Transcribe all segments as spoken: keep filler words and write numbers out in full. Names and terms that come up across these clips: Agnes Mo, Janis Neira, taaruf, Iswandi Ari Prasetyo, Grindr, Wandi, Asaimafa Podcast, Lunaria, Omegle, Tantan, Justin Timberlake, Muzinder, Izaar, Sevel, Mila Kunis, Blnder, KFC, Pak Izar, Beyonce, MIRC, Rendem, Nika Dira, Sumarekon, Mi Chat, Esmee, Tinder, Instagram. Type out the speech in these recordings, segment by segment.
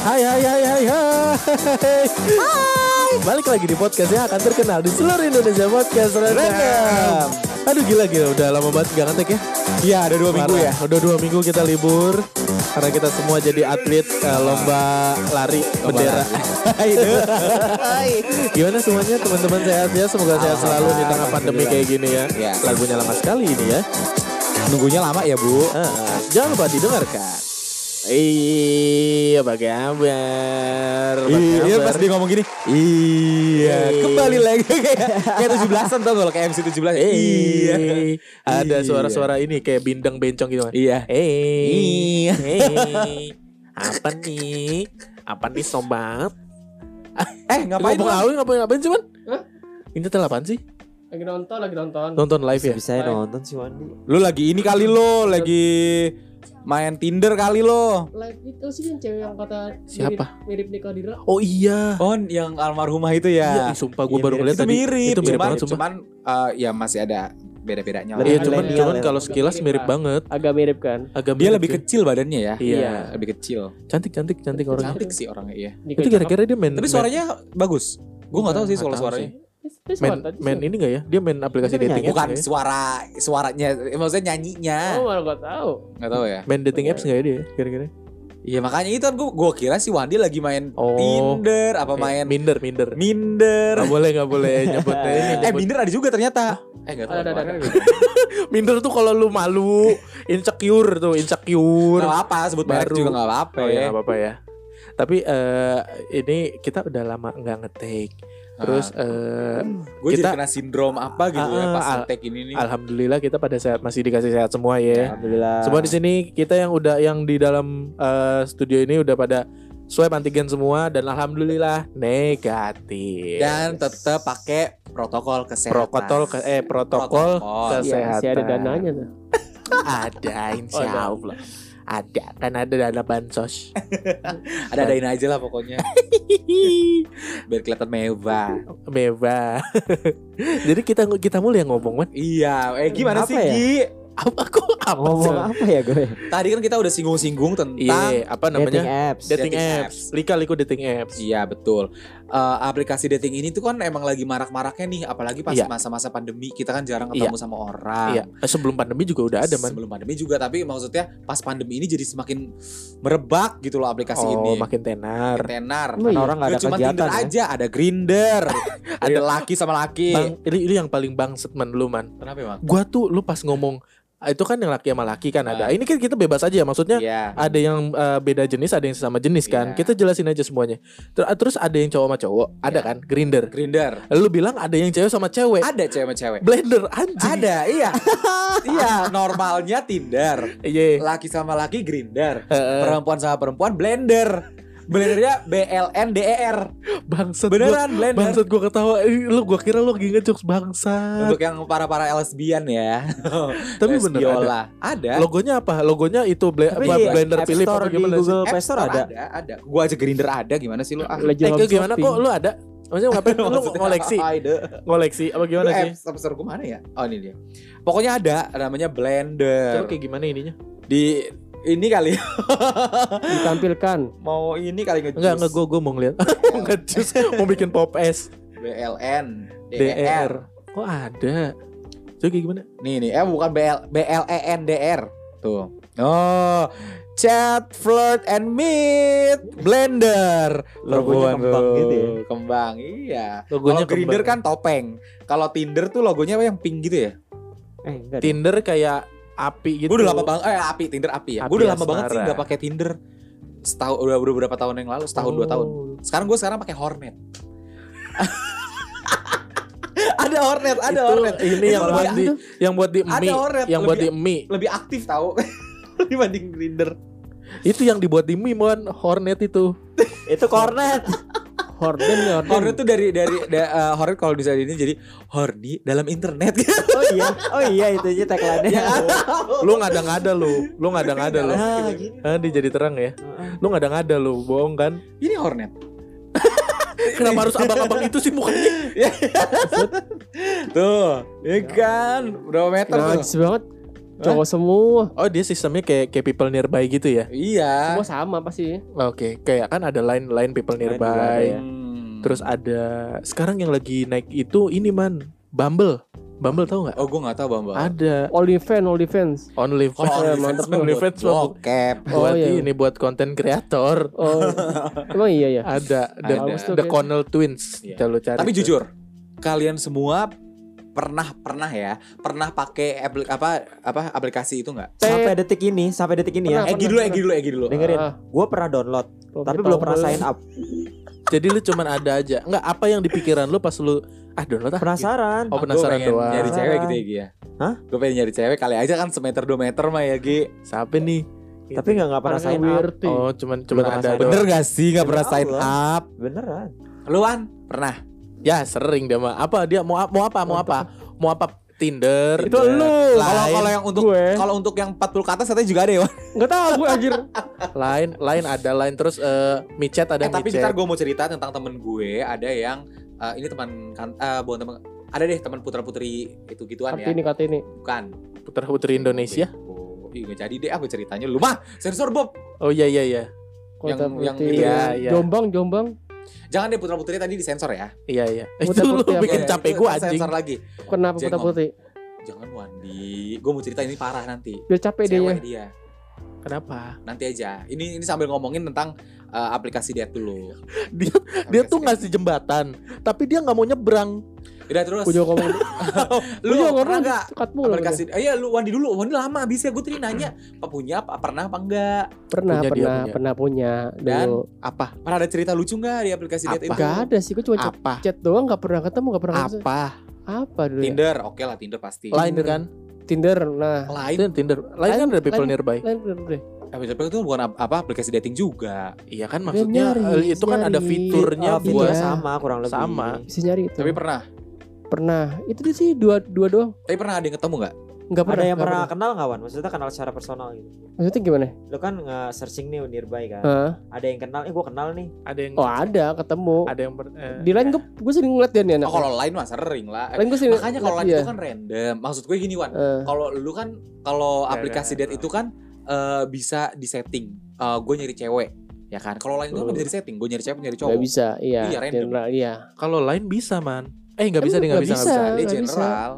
Hai hai hai hai hai. Hai. Balik lagi di podcast yang akan terkenal di seluruh Indonesia, podcast Rendem. Aduh gila gila, udah lama banget gak ngetek ya. Iya, udah dua minggu ya. Udah dua minggu kita libur karena kita semua jadi atlet uh, lomba lari lomba bendera. Hai. Gimana semuanya teman-teman, sehat ya? Semoga sehat selalu di tengah pandemi kayak gini ya. ya. Lagunya lama sekali ini ya. Nunggunya lama ya, Bu. Uh, jangan lupa didengarkan. Iya, apa kabar? Iya, pas dia ngomong gini. Iya, kembali lagi kayak kayak tujuh belasan tau gak, kayak M C tujuh belas. Iya. Ada suara-suara ini kayak bindeng bencong gitu kan. Iya. Eh. Apa nih? Apa nih sobat? Eh, ngapain? Ngapain ngapain ngapain cuman? Hah? Ini telapan sih. Lagi nonton, lagi nonton. Nonton live ya? Bisa nonton si Wandi. Lu lagi ini kali lo, lagi main Tinder kali lo. Lagi itu sih yang cewek yang kata siapa? Mirip, mirip Nika Dira. Oh iya. Oh yang almarhumah itu ya. Iya, sumpah gue iya, baru ngeliat tadi. Mirip. Itu mirip cuman, banget sumpah. Cuman uh, ya masih ada beda-bedanya lah. Iya, cuman cuman, cuman kalau sekilas mirip, mirip banget. Agak mirip kan? Agak mirip. Dia lebih kecil badannya ya. Iya, iya. Lebih kecil. Cantik-cantik cantik orangnya. Cantik sih orangnya iya. Itu kira-kira dia main. Tapi suaranya main bagus. Gue enggak tahu sih soal suaranya. Men, men ini enggak ya? Dia main aplikasi dia dating apps. Bukan ya? suara suaranya, maksudnya nyanyinya. Oh, malah enggak tahu. Enggak tahu ya. Main dating apps enggak ya dia kira-kira? Iya, makanya itu kan gua gua kira si Wandi lagi main oh, Tinder apa eh, main Minder, Minder. Minder. Enggak boleh, enggak boleh nyebutnya ini. Nyebut. Eh, Minder ada juga ternyata. Eh, enggak tahu. Ada, ada, ada. Minder tuh kalau lu malu, insecure tuh, insecure. Enggak apa-apa, sebut merek juga enggak apa-apa. Oh, ya, enggak apa-apa ya. Tapi uh, ini kita udah lama enggak nge-take. Terus uh, gue jadi kena sindrom apa gitu uh, ya pas attack ini nih. Alhamdulillah kita pada sehat, masih dikasih sehat semua ya. Alhamdulillah. Semua di sini kita yang udah yang di dalam uh, studio ini udah pada swab antigen semua dan alhamdulillah negatif. Dan tetap pakai protokol kesehatan. Protokol ke, eh protokol, protokol kesehatan. Ya, masih ada dananya tuh. Ada insyaallah. Oh, ada kan ada dana bansos. Ada adain aja lah pokoknya. Biar kelihatan mewah. Mewah. Jadi kita kita mulai ngomong kan. Iya, eh gimana apa sih ya? Gi? Apa kok apa ngomong sih? Apa ya gue? Tadi kan kita udah singgung-singgung tentang yeah, apa namanya? Dating apps. Dating, dating apps. apps. Lika-liku dating apps. Iya, betul. Uh, aplikasi dating ini tuh kan emang lagi marak-maraknya nih, apalagi pas yeah. masa-masa pandemi kita kan jarang ketemu yeah. sama orang. Iya. Yeah. Sebelum pandemi juga udah ada, man. Sebelum pandemi juga, tapi maksudnya pas pandemi ini jadi semakin merebak gitu loh aplikasi oh, ini. Oh, makin tenar. Makin tenar. Karena iya. orang enggak ada cuma kegiatan. Cuma Tinder aja, ya? Ada Grindr. Ada laki sama laki. Bang, ini, ini yang paling bangset man lu, man. Kenapa, Bang? Gua tuh lu pas ngomong itu kan yang laki sama laki kan uh. ada. Ini kan kita bebas aja maksudnya yeah. ada yang uh, beda jenis, ada yang sesama jenis kan. Yeah. Kita jelasin aja semuanya. Terus ada yang cowok sama cowok, ada yeah. kan Grindr. Grindr. Lu bilang ada yang cewek sama cewek. Ada cewek sama cewek. Blender anjing. Ada, iya. Iya, normalnya Tinder. Yeah. Laki sama laki Grindr. Uh. Perempuan sama perempuan Blender. Blendernya B L N D E R. Bangsat. Beneran gua, Blender. Bangsat gue ketawa. Lu gue kira lu lagi ngejokes bangsat. Untuk yang para-para lesbian ya. Tapi bener ada. Ada. Logonya apa? Logonya itu bl- iya, Blender pilih apa gimana sih? App Store ada. Ada, ada. Gue aja Grindr ada gimana sih lu? Ah, eh gimana kok lu ada? Maksudnya ngapain lu ngoleksi? Ngoleksi apa gimana sih? App Store gue mana ya? Oh ini dia. Pokoknya ada namanya Blender. Coba kayak gimana ininya? Di ini kali ditampilkan. Mau ini kali ngejus. Enggak, enggak gue gue mau ngeliat. Mau ngejus, mau bikin pop es. B L N D R. Kok ada? Coba kayak gimana? Nih nih, eh bukan B L E N D R. Tuh. Oh, chat, flirt and meet, Blender. Logonya kembang gitu ya. Kembang, iya. Kalau Grindr kan topeng. Kalau Tinder tuh logonya apa yang pink gitu ya? Eh, enggak. Tinder kayak api gitu. Gue udah lama banget eh api Tinder api ya. Gue udah lama banget sih enggak pakai Tinder. Setahun udah beberapa tahun yang lalu, setahun oh. dua tahun. Sekarang gue sekarang pakai Hornet. Ada Hornet, ada itu, Hornet. Ini yang buat di aktif. yang buat di Mi, yang lebih, buat di Mi. Lebih aktif tahu dibanding Grindr. Itu yang dibuat di Mi, mohon Hornet itu. Itu Hornet. Horden ya, Horden. Horden tuh dari dari da, uh, Horden kalau bisa ini jadi horny dalam internet. Oh iya, oh iya itu aja tagline-nya. Ya, lu ngada-ngada lu, lu ngada-ngada lu. Ah, gini. Ah, dia jadi terang ya. Lu ngada-ngada lu, bohong kan? Ini Hornet. Kenapa harus abang-abang itu sih mukanya? Tuh, ya kan, berapa meter tuh? Bagus banget. Cowok semua. Oh, dia sistemnya kayak kayak people nearby gitu ya? Iya. Semua sama pasti. Oke, okay. Kayak kan ada line-line people nearby. Hmm. Terus ada sekarang yang lagi naik itu ini man, Bumble. Bumble tau gak? Oh gue gak tau Bumble. Ada OnlyFans OnlyFans OnlyFans oh, OnlyFans OnlyFans oh, buat iya. Ini buat konten kreator. Oh emang iya ya? Ada The, ada. The, The Connell Twins yeah. Cari tapi itu. Jujur kalian semua pernah pernah ya pernah pakai aplik, apa apa aplikasi itu nggak sampai detik ini sampai detik ini pernah, ya egi dulu egi dulu egi dulu dengerin ah. Gue pernah download oh, tapi belum pernah sign up. Jadi lu cuman ada aja nggak apa yang di pikiran lu pas lu ah download ah, penasaran gitu. Oh penasaran doang gue pengen nyari cewek gitu ya Gi ya hah gue pengen nyari cewek kali aja kan semeter dua meter mah ya Gi siapa nih gitu. Tapi nggak nggak pernah sign up. Oh cuman cuman ada bener nggak sih nggak pernah sign up beneran luan pernah. Ya sering dia mah. Apa dia mau mau apa mau apa mau apa Tinder. Itu lu. Kalau kalau yang untuk kalau untuk yang empat puluh ke atas katanya juga ada ya. Enggak tahu gue anjir. Lain lain ada lain terus uh, Mi Chat ada eh, Mi Chat. Tapi bentar gue mau cerita tentang temen gue ada yang uh, ini teman uh, bukan teman ada deh teman putra-putri itu gituan ya. Ini kata ini. Bukan. Putra-putri Indonesia. Oh, iya enggak jadi deh aku ceritanya lu mah. Sensor Bob. Oh iya iya iya. Yang yang iya, iya. Jombang Jombang. Jangan deh putra-putri tadi disensor ya. Iya iya. Itu lu bikin capek gue anjing. Sensor lagi. Kenapa putra-putri? Jangan Wandi. Gue mau cerita ini parah nanti. Biar capek dia. Cewek dia. Kenapa? Nanti aja. Ini ini sambil ngomongin tentang uh, aplikasi diet dulu. dia aplikasi dia tuh ngasih jembatan, tapi dia nggak mau nyebrang. Udah terus. Gue juga ngomong. Lu ngomong nggak? Aplikasi. Iya eh, lu Wandi dulu. Wandi lama abisnya gue tadi nanya. Apa punya? Apa pernah? Apa enggak? Pernah. Punya, pernah. Punya. Pernah punya. Dan dulu. Apa? Pernah ada cerita lucu nggak di aplikasi diet itu? Gak ada sih. Gue cuma apa? Chat doang. Gak pernah ketemu. Gak pernah. Apa? Apa, apa dulu? Tinder. Ya? Oke lah Tinder pasti. Lain kan? Tinder, nah lain Tinder, lain kan ada people nearby. Lain bener deh. Aplikasi itu bukan apa aplikasi dating juga, iya kan maksudnya nyari, itu kan nyari. Ada fiturnya oh, buat iya. Sama kurang lebih. Sama. Bisa nyari itu. Tapi pernah. Pernah. Itu sih dua dua doang. Tapi pernah ada yang ketemu nggak? Nggak pernah. Ada yang pernah, pernah kenal nggak Wan? Maksudnya kenal secara personal gitu. Maksudnya gimana? Lo kan nge-searching nih nearby kan. Uh. Ada yang kenal, eh gue kenal nih. Ada yang. Oh ada ketemu. Ada yang. Ber- eh. Di lain gue gue sering ngeliat dia nih anak. Oh kalau lain mah sering lah. Lain gue sering. Makanya kalau lain itu kan random. Maksud gue gini Wan. Uh. Kalau lu kan kalau ya, aplikasi ya, date itu kan. Uh, bisa disetting uh, gue nyari cewek ya kan kalau lain itu uh. Kan bisa disetting gue nyari cewek nyari cowok gak bisa iya, iya random general, iya kalau lain bisa man eh nggak bisa dia nggak bisa nggak bisa dia general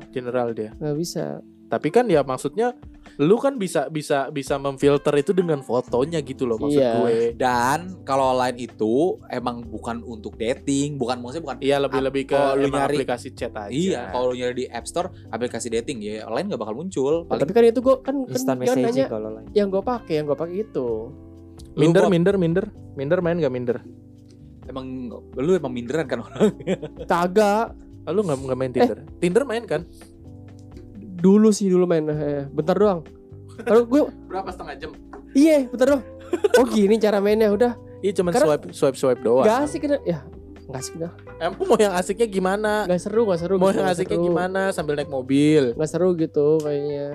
bisa. General dia nggak bisa tapi kan ya maksudnya lu kan bisa bisa bisa memfilter itu dengan fotonya gitu loh maksud iya. Gue dan kalau lain itu emang bukan untuk dating bukan maksudnya bukan iya lebih lebih ke lu nyari aplikasi chat aja iya kalau lu nyari di App Store aplikasi dating ya lain nggak bakal muncul paling. Tapi kan itu gue kan instant kan messaging kalau lain yang gue pakai yang gue pakai itu minder gua... minder minder minder main nggak minder emang lu emang minderan kan orang kagak lu nggak nggak main Tinder eh. Tinder main kan dulu sih dulu main eh, bentar doang. Lalu gue berapa setengah jam? Iya, bentar doang. Oh gini cara mainnya udah. Iya cuman karena swipe swipe swipe doang. Gak asik kan? Ya, gak asik dah. Emang mau yang asiknya gimana? Gak seru, gak seru. Mau gitu, yang asiknya seru. Gimana? Sambil naik mobil. Gak seru gitu kayaknya.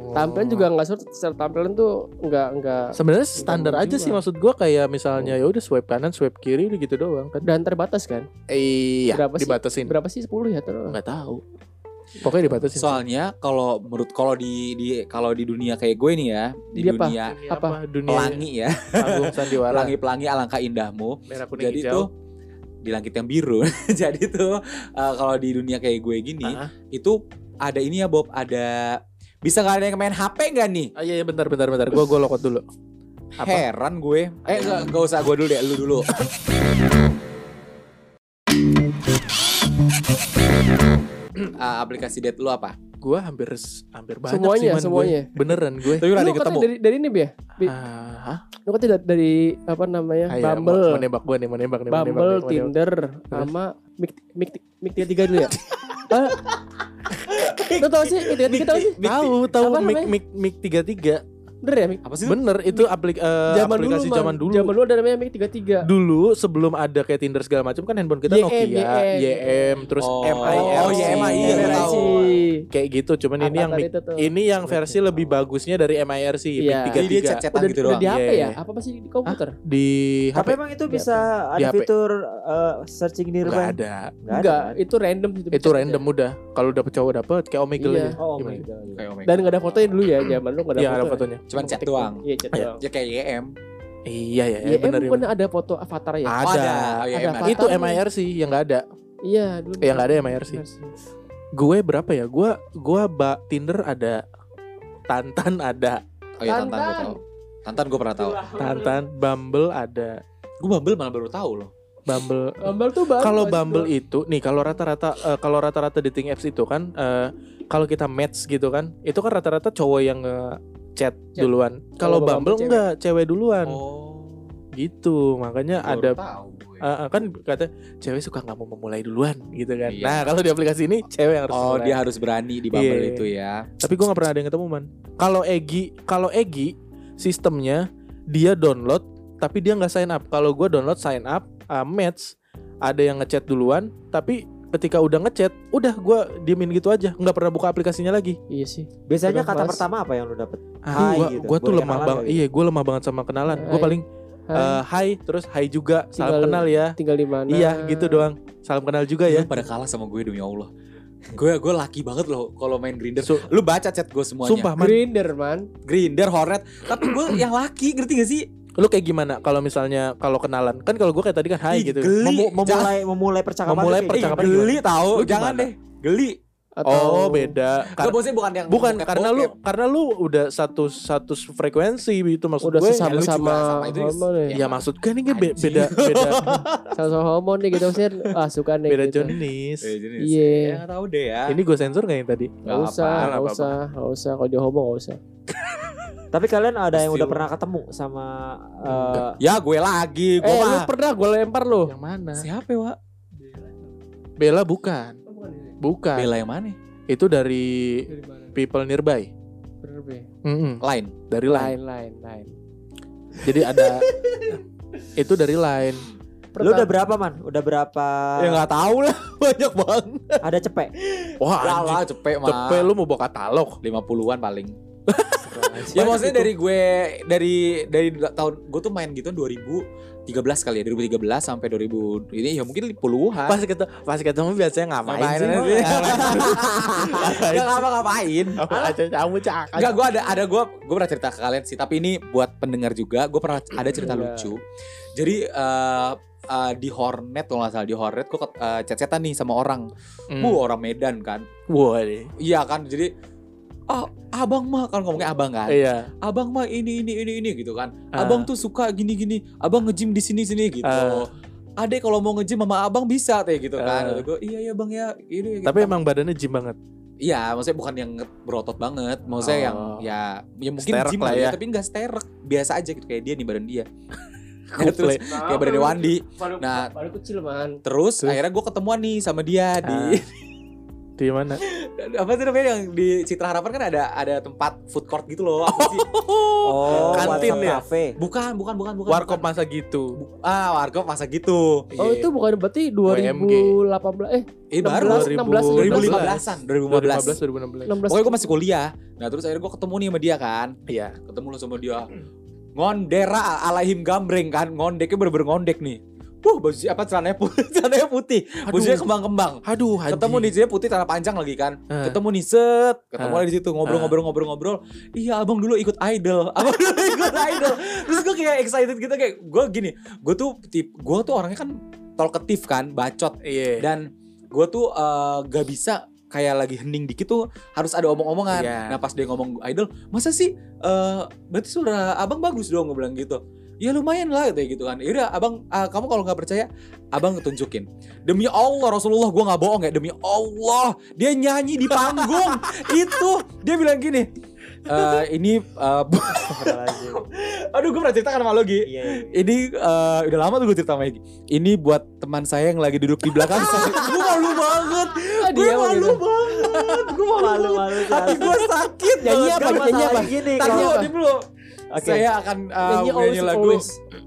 Oh. Tampilan juga nggak seru, secara tampilan tuh nggak nggak. Sebenarnya standar aja juga. Sih maksud gue kayak misalnya oh. Ya udah swipe kanan, swipe kiri udah gitu doang kan. Dan terbatas kan? Iya. Berapa dibatasin? Sih? Berapa sih sepuluh ya terus? Nggak tahu. Pokoknya dibatasin. Soalnya kalau menurut kalau di, di kalau di dunia kayak gue nih ya, di dia dunia apa? Dunia pelangi ya. Pelangi-pelangi alangkah indahmu. Merah, kuning, jadi hijau. Tuh di langit yang biru. Jadi tuh uh, kalau di dunia kayak gue gini, uh-huh. Itu ada ini ya Bob, ada bisa enggak ada yang main H P enggak nih? Oh, iya iya bentar bentar bentar. Gue gue lokot dulu. Apa? Heran gue. Eh enggak usah gue dulu deh, lu dulu. Uh, aplikasi date lu apa? Gue hampir hampir banyak semuanya, sih semuanya. Gue. Beneran gue. Tapi ada ketemu. Dari dari ini ya? Hah? Lu katanya dari apa namanya? Ayo, Bumble. Mau nembak gue nih, mau nembak nih, mau nembak. Bumble, Tinder, sama Mik tiga tiga dulu ya. Lu tahu sih? Mik tiga tiga tahu sih? Tahu, tahu Mik Mik Mik tiga tiga. Bener ya Mik? Apa sih itu? Bener itu aplik, uh, zaman aplikasi dulu, zaman dulu. Zaman dulu ada namanya Mik tiga puluh tiga. Dulu sebelum ada kayak Tinder segala macam kan handphone kita Nokia, Y M, terus M I R C. Oh, M I R C kayak gitu. Cuman ini yang ini yang versi lebih bagusnya dari M I R C Mik tiga puluh tiga. Jadi dia chat-chatan gitu doang. Di H P ya? Apa masih di komputer? Di H P emang itu bisa ada fitur searching nearby? Enggak ada. Enggak, itu random gitu. Itu random udah. Kalau dapet cowok dapet kayak Omegle aja. Dan enggak ada fotonya dulu ya zaman dulu enggak ada fotonya. Cuman chat doang. Iya chat doang. Ya kayak Y M. Iya ya, ya benar. Y M pun ada foto avatar ya? Ada. Ada. Itu M I R C yang enggak ada. Iya dulu. Yang enggak ada M I R C. Gue berapa ya? Gue gue ba, Tinder ada, Tantan ada. Oh iya Tantan gue tahu. Tantan gue pernah tahu. Tantan, Bumble ada. Gue Bumble malah baru tahu loh. Bumble. Bumble tuh baru. Kalau Bumble itu, nih kalau rata-rata uh, kalau rata-rata dating apps itu kan uh, kalau kita match gitu kan, itu kan rata-rata cowok yang uh, chat duluan. Kalau Bumble, Bumble cewek. Enggak, cewek duluan. Oh. Gitu. Makanya baru ada tahu. Uh, kan kata cewek suka nggak mau memulai duluan gitu kan. Iya. Nah kalau di aplikasi ini cewek yang harus. Oh mulai. Dia harus berani di Bumble yeah. Itu ya. Tapi gue nggak pernah ada yang ketemu man. Kalau Egi, kalau Egi sistemnya dia download tapi dia nggak sign up. Kalau gue download sign up, uh, match ada yang ngechat duluan. Tapi ketika udah ngechat, udah gue diemin gitu aja, nggak pernah buka aplikasinya lagi. Iya sih. Biasanya kata pertama apa yang lo dapet? Ah, gue gitu. tuh lemah banget. Iya gue lemah banget sama kenalan. Gue paling Uh, hai terus hai juga salam tinggal, kenal ya tinggal di mana iya gitu doang salam kenal juga ya. Lu pada kalah sama gue demi Allah. Gue gue laki banget loh kalau main Grindr. So, lu baca chat gue semuanya. Sumpah man. Grindr man. Grindr Hornet tapi gue yang laki ngerti gak sih? Lu kayak gimana kalau misalnya kalau kenalan kan kalau gue kayak tadi kan hai gitu. Memu, memulai memulai percakapan. Memulai percakapan. Gimana? Geli tahu jangan deh. Geli. Atau... Oh beda. Kar- Bukan yang bukan karena lu ya. Karena lu udah satu satu frekuensi itu maksud udah gue. Udah sama-sama ya, sama sama ya. ya maksud gue nih be- beda beda sama-sama homo nih gitu sih ah suka nih. Beda gitu. jenis. Iya. Yeah. Ya, tahu deh ya. Ini gue sensor nggak yang tadi? Gak usah, nggak usah, nggak usah. Kalau dia homo nggak usah. Tapi kalian ada yang udah pernah ketemu sama? Uh... Ya gue lagi. Gue eh, lu pernah gue lempar lo. Yang mana? Siapa Wak? Bella bukan. Bukan. Bela yang mana? Itu dari, dari mana? People Nearby. Mm-hmm. Line. Dari Line. Line, line, line. Jadi ada itu dari Line. Lu udah berapa man? Udah berapa? Ya nggak tahu lah, banyak banget. Ada cepek. Wah, lah cepek mah. Cepek lu mau bawa katalog? lima puluhan paling. Ya maksudnya gitu. Dari gue dari dari tahun gue tuh main gitu dua ribu tiga belas kali ya dua ribu tiga belas sampai dua ribu ini ya mungkin puluhan. Pas ketemu pas ketemu biasanya ngapain sih? Enggak ngapa-ngapain. Aja kamu cak. Enggak gue ada ada gue gue pernah cerita ke kalian sih tapi ini buat pendengar juga gue pernah ada cerita lucu. Jadi uh, Uh, di Hornet kalau gak salah di Hornet kok uh, chat-chatan nih sama orang mm. Wuh orang Medan kan. Wah iya kan jadi oh, abang mah kalau ngomongnya abang kan. Iya. Abang mah ini ini ini ini gitu kan. Uh. Abang tuh suka gini-gini. Abang nge-gym di sini-sini gitu. Uh. Adek kalau mau nge-gym sama abang bisa teh gitu uh. kan. Gue iya ya bang ya ini. Tapi gitu. Emang badannya gym banget. Iya, maksudnya bukan yang berotot banget, maksudnya oh. yang ya, ya mungkin sterek gym lah ya. Tapi enggak sterek, biasa aja gitu kayak dia nih badan dia. Terus nah, kayak badannya Wandi. Baru, nah, baru kecil man. Terus, terus akhirnya gue ketemuan nih sama dia uh. di di mana? Apa sih namanya yang di Citra Harapan kan ada ada tempat food court gitu loh. Oh, kantin ya? Cafe. Bukan, bukan, bukan, bukan. Warkop bukan. Masa gitu. Bu- ah, warkop masa gitu. Oh, yeah. Itu bukan berarti dua ribu delapan belas eh eh baru dua ribu lima belas-an, dua ribu lima belas, dua ribu enam belas. Pokoknya gue masih kuliah. Nah, terus akhirnya gue ketemu nih sama dia kan. Iya. Ketemu lo sama dia. Ngondera alaihim gambreng kan. Ngondeknya bener-bener ngondek nih. Wah, baju apa celananya putih, celananya putih, bajunya kembang-kembang. Aduh, haji. Ketemu di sini putih celana panjang lagi kan. Uh. Ketemu nih set, ketemu uh. di situ ngobrol-ngobrol-ngobrol-ngobrol. Iya, abang dulu ikut idol, abang dulu ikut idol. Terus gue kayak excited gitu kayak gue gini, gue tuh tip, gue tuh orangnya kan talkative kan, bacot. Yeah. Dan gue tuh uh, gak bisa kayak lagi hening dikit tuh harus ada omong-omongan. Yeah. Nah pas dia ngomong idol, masa sih? Uh, berarti suara abang bagus dong, gue bilang gitu. Ya lumayan lah gitu, gitu kan. Yaudah abang, uh, kamu kalau gak percaya, abang tunjukin. Demi Allah Rasulullah, gue gak bohong ya. Demi Allah, dia nyanyi di panggung. Itu, dia bilang gini. uh, ini uh, aduh gue pernah ceritakan sama lo Gi. Iya, iya. Ini uh, udah lama tuh gue cerita sama Gi. Ini buat teman saya yang lagi duduk di belakang saya. Gue malu banget. Gue malu banget. Gue malu banget. Hati gue sakit. Nyanyi apa? Nyanyi apa? Tadi lo dulu. Okay. Saya akan uh, nyanyi lagu.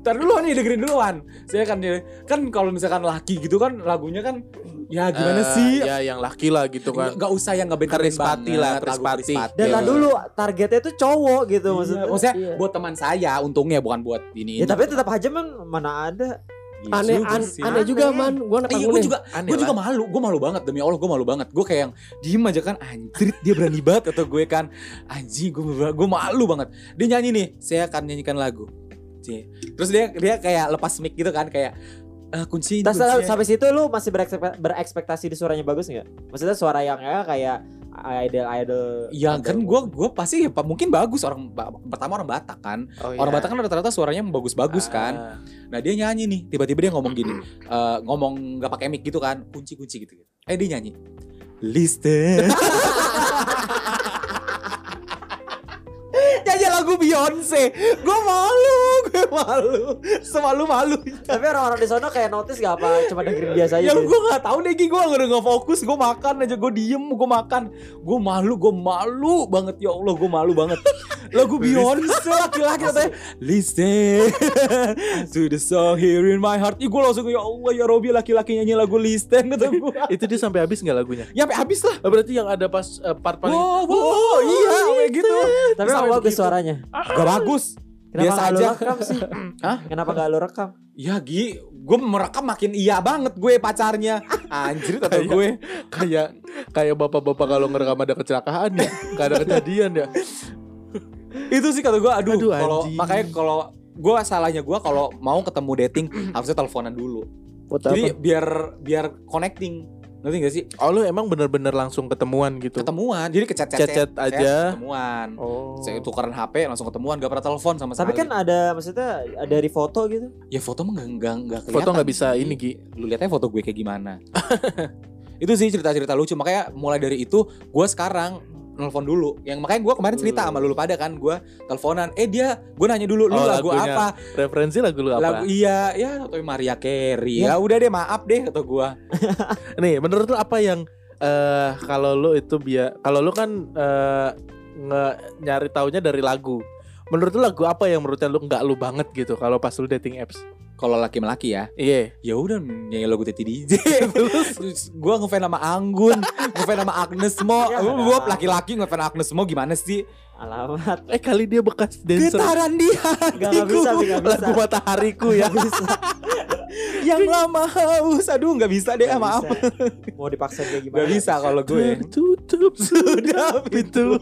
Ntar dulu nih, dengerin duluan. Saya akan kan kalau misalkan laki gitu kan lagunya kan ya gimana uh, sih? Ya yang laki lah gitu kan. Enggak usah yang enggak benar-benar pati lah, terpati. Dan lah dulu targetnya tuh cowok gitu iya, maksudnya. Maksudnya iya. Buat teman saya untungnya bukan buat ini. Ya tapi tetap aja man mana ada. Aneh, juga, aneh, aneh juga man, gue gue juga, gue juga malu, gue malu banget demi Allah, gue malu banget, gue kayak yang diem aja kan, anjrit dia berani banget atau gue kan, anjing gue gue malu banget, dia nyanyi nih, saya akan nyanyikan lagu, terus dia dia kayak lepas mic gitu kan kayak uh, kunci. Terus sampai situ lu masih berekspektasi, berekspektasi di suaranya bagus nggak? Maksudnya suara yang ya, kayak idol-idol. Ya kan gue gue pasti ya, mungkin bagus orang pertama orang Batak kan. Oh, orang yeah. Batak kan rata-rata suaranya bagus-bagus ah. kan. Nah dia nyanyi nih tiba-tiba dia ngomong gini, uh, ngomong nggak pakai mic gitu kan, kunci-kunci gitu. Eh dia nyanyi, listen. Nyanyi lagu Beyonce, gue malu, gue malu, semalu malu. Tapi orang-orang di sana kayak notice gak apa, cuma dengerin biasa aja. Ya gue nggak tahu deh, gue nggak fokus, gue makan aja, gue diem, gue makan, gue malu, gue malu banget ya Allah, gue malu banget. Lagu Beyonce laki-laki katanya, listen to the song here in my heart. Ih gue langsung ya Allah ya Robi laki-laki nyanyi lagu listen kata gue. Itu dia sampai habis nggak lagunya? Ya sampai habis lah. Berarti yang ada pas uh, part paling. Wow, wow, wow iya kayak gitu. Tapi awal ke suaranya gak bagus. Kenapa gak lo rekam sih? Hah? Kenapa gak lo rekam? Ya Gi, gue merekam makin iya banget gue pacarnya. Anjir atau kaya, gue kayak kayak bapak-bapak kalau ngerekam ada kecelakaan ya. Gak ada kejadian ya. Itu sih kata gue aduh, aduh kalau makanya kalau gue salahnya gue kalau mau ketemu dating harusnya teleponan dulu. What jadi apa? biar biar connecting. Ngerti gak sih? Oh lu emang bener-bener langsung ketemuan gitu? Ketemuan, jadi kecet-cecet aja ketemuan. Oh. Saya tukeran H P langsung ketemuan, gak pernah telepon sama sekali. Tapi kan ada, maksudnya dari foto gitu? Ya foto mah gak, gak, gak kelihatan. Foto gak bisa ini Gi. Lu lihat aja foto gue kayak gimana. Itu sih cerita-cerita lucu, makanya mulai dari itu gue sekarang nelfon dulu. Yang makanya gue kemarin cerita sama lu pada kan, gue teleponan, eh dia, gue nanya dulu lu oh, lagu lagunya. Apa? Referensi lagu lu apa? Lagu iya, ya atau Maria Carey. Ya udah deh, maaf deh atau gue. Nih, menurut lu apa yang uh, kalau lu itu biar kalau lu kan uh, nge- nyari taunya dari lagu. Menurut lu lagu apa yang menurutnya lu enggak lu banget gitu kalau pas lu dating apps? Kalau laki-laki ya, iya, yeah. Ya udah nyanyi lagu Titi D J. Terus gue ngefans sama Anggun, ngefans sama Agnes Mo. Gue laki-laki ngefans Agnes Mo gimana sih? Alamat. Eh kali dia bekas dancer. Getaran di hatiku. Gak, gak bisa, gak bisa. Lagu Matahariku ya. Bisa. Yang lama haus, aduh gak bisa deh, gak maaf. Bisa. Mau dipaksa kayak gimana? Gak bisa kalau gue. Tutup sudah pintu.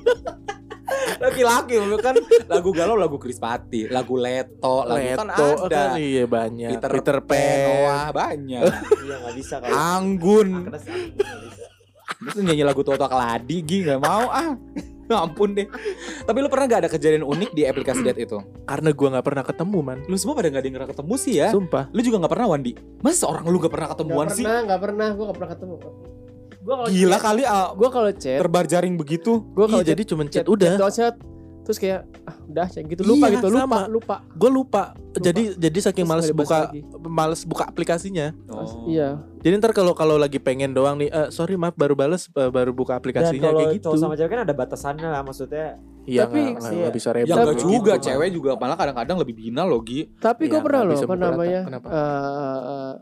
Laki-laki kan lagu galau lagu Krispati, lagu Leto, lagu Leto, kan ada kan, iya banyak. Peter, Peter Pan, wah banyak. Iya enggak bisa kalau Anggun. Terus nyanyi lagu Toto Keladi Gi enggak mau ah. Ampun deh. Tapi lu pernah gak ada kejadian unik di aplikasi date itu? Karena gua gak pernah ketemu man. Lu semua pada gak ada yang pernah ketemu sih ya. Sumpah. Lu juga gak pernah Wandi. Masa orang lu gak pernah ketemuan gak sih? Gak pernah, gak pernah, gua gak pernah ketemu. Gua gila chat, kali uh, gue kalau chat terbar jaring begitu gue kalau jadi cuma chat, chat udah chat, terus kayak ah, udah chat gitu lupa iya, gitu lupa sama. lupa gue lupa. lupa jadi jadi saking males buka lagi. males buka aplikasinya oh. Iya jadi ntar kalau kalau lagi pengen doang nih uh, sorry maaf baru balas uh, baru buka aplikasinya kayak gitu. Dan kalau sama cewek kan ada batasannya lah maksudnya iya nggak ya. Bisa rebel ya, enggak juga gitu, cewek juga malah kadang-kadang lebih binal loh Gi. Tapi gue pernah loh apa namanya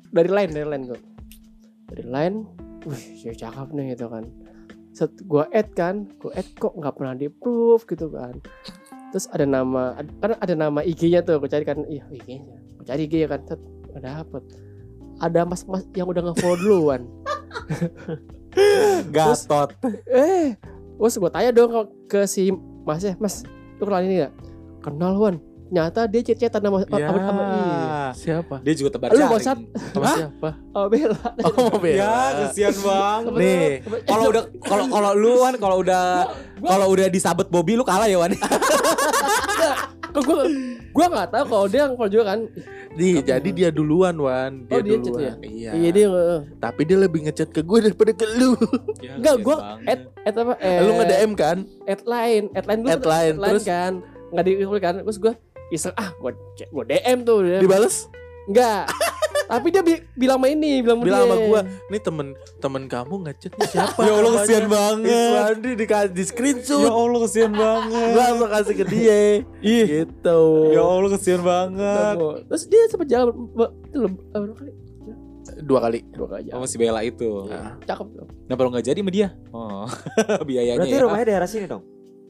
dari lain dari lain gue dari lain wih cewek cakep nih gitu kan. Set gue add kan, gue add kok nggak pernah di approve gitu kan. Terus ada nama, ada, kan ada nama I G-nya tuh, gue cari kan, iya I G-nya, gue cari I G-nya kan, set nggak dapet. Ada mas-mas yang udah nge-follow duluan. Gatot. Terus, eh, terus gue tanya dong ke si masnya, mas, lu kenal ini nggak? Kenal Wan. Nyata dia chat-chatan sama ya. Sama iya. Siapa? Dia juga tebar jaring. Lu bosat sama siapa? Oh Bella. Oh Bella. Ya kesian banget. Nih, kalau udah kalau kalau lu kan kalau udah kalau udah disabet Bobby lu kalah ya Wan. Kok gua Gua nggak tahu kalau dia yang juga kan. Di, jadi dia duluan Wan. Dia oh dia duluan. Chat ya? Iya. Iya dia. Uh. Tapi dia lebih ngechat ke gue daripada ke lu. Ya, enggak gue. At at apa? Eh, lu nggak D M kan? At line, at line dulu. At line terus kan nggak diikuti kan? Terus gue iseng ah gue gue D M tuh. D M. Dibales? Enggak. Tapi dia bi- bilang sama ini, bilang, bilang sama gue, nih temen temen kamu ngechat nih siapa? Ya Allah kesian banget. Di, di, di screenshot. Ya Allah kesian banget. Gue langsung kasih ke dia. Ih, gitu. Ya Allah kesian banget. Terus dia sempat jalan itu berapa kali? Dua kali. Dua kali. Oh, si Bella itu. Nah. Cakep. Nah, kalau nggak jadi sama dia? Oh, biayanya. Berarti ya, rumahnya daerah sini dong?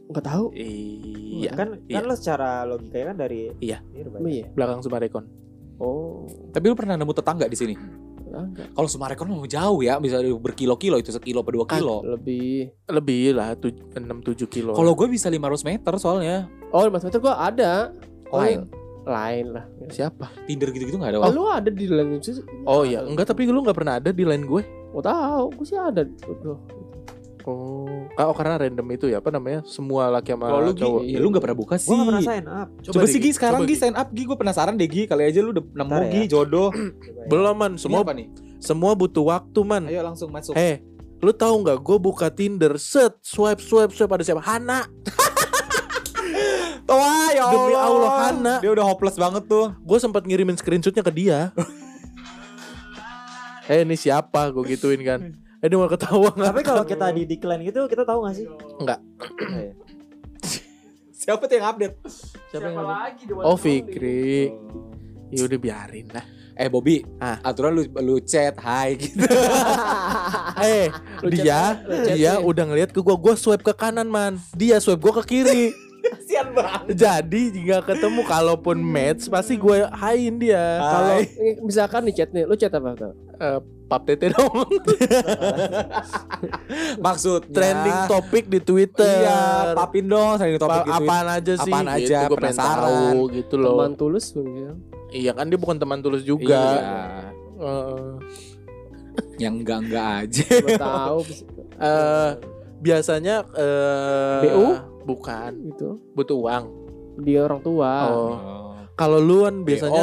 Nggak tahu. Iya. Kan, iya. Kan lo secara logikanya kan dari. Iya. Iya. Belakang Sumarekon. Oh, tapi lu pernah nemu tetangga di sini? Kalau Sumarekon mau jauh ya, bisa berkilo-kilo itu sekilo atau dua kilo. Ah, lebih, lebih lah, enam tujuh kilo. Kalau gue bisa lima ratus meter soalnya. Oh, lima ratus meter gue ada. Lain, lain lah. Siapa? Tinder gitu-gitu nggak ada? Oh, lu ada di line gue? Oh iya, enggak tapi lu nggak pernah ada di line gue? Oh tahu, gue sih ada. Oh, oh karena random itu ya apa namanya semua laki sama oh, cowok. Iya, lu nggak pernah buka sih. Gue nggak pernah sign up. Coba, Coba sih Gi sekarang Gi sign up Gi, gue penasaran deh Gi. Kali aja lu udah nemu ya. Gi jodoh. Belum man, semua nih? Semua butuh waktu man. Ayo langsung masuk. Eh, hey, lu tahu nggak? Gue buka Tinder, set swipe swipe swipe ada siapa? Hana. Wah ya Allah. Demi Allah Hana. Dia udah hopeless banget tuh. Gue sempat ngirimin screenshotnya ke dia. Eh hey, ini siapa? Gue gituin kan. Eh dia mau ketawa gak? Tapi kalau kita di decline gitu kita tahu gak sih? Enggak. Siapa tuh yang update? Siapa, Siapa yang lagi? Oh Fikri. Ya udah biarin lah. Eh Bobby, ah. Aturan lu lu chat hai gitu. Eh lu dia chat, dia chat, udah ngeliat ke gua, gua swipe ke kanan man. Dia swipe gua ke kiri. Sian banget. Jadi nggak ketemu kalaupun match pasti gue hain dia. Kalau misalkan nih chat nih, lu chat apa tuh? Uh, Pap tete dong. Maksud trending topik di Twitter. Iya, papin dong trending topik di Twitter. Apaan aja sih? Apaan aja gitu, gue penasaran gitu loh. Teman tulus mungkin. Iya kan dia bukan teman tulus juga. Iya. Uh, yang enggak-enggak aja. Gak tahu. Uh, biasanya uh, B U bukan gitu. Butuh uang. Dia orang tua. Oh. Kalau luan biasanya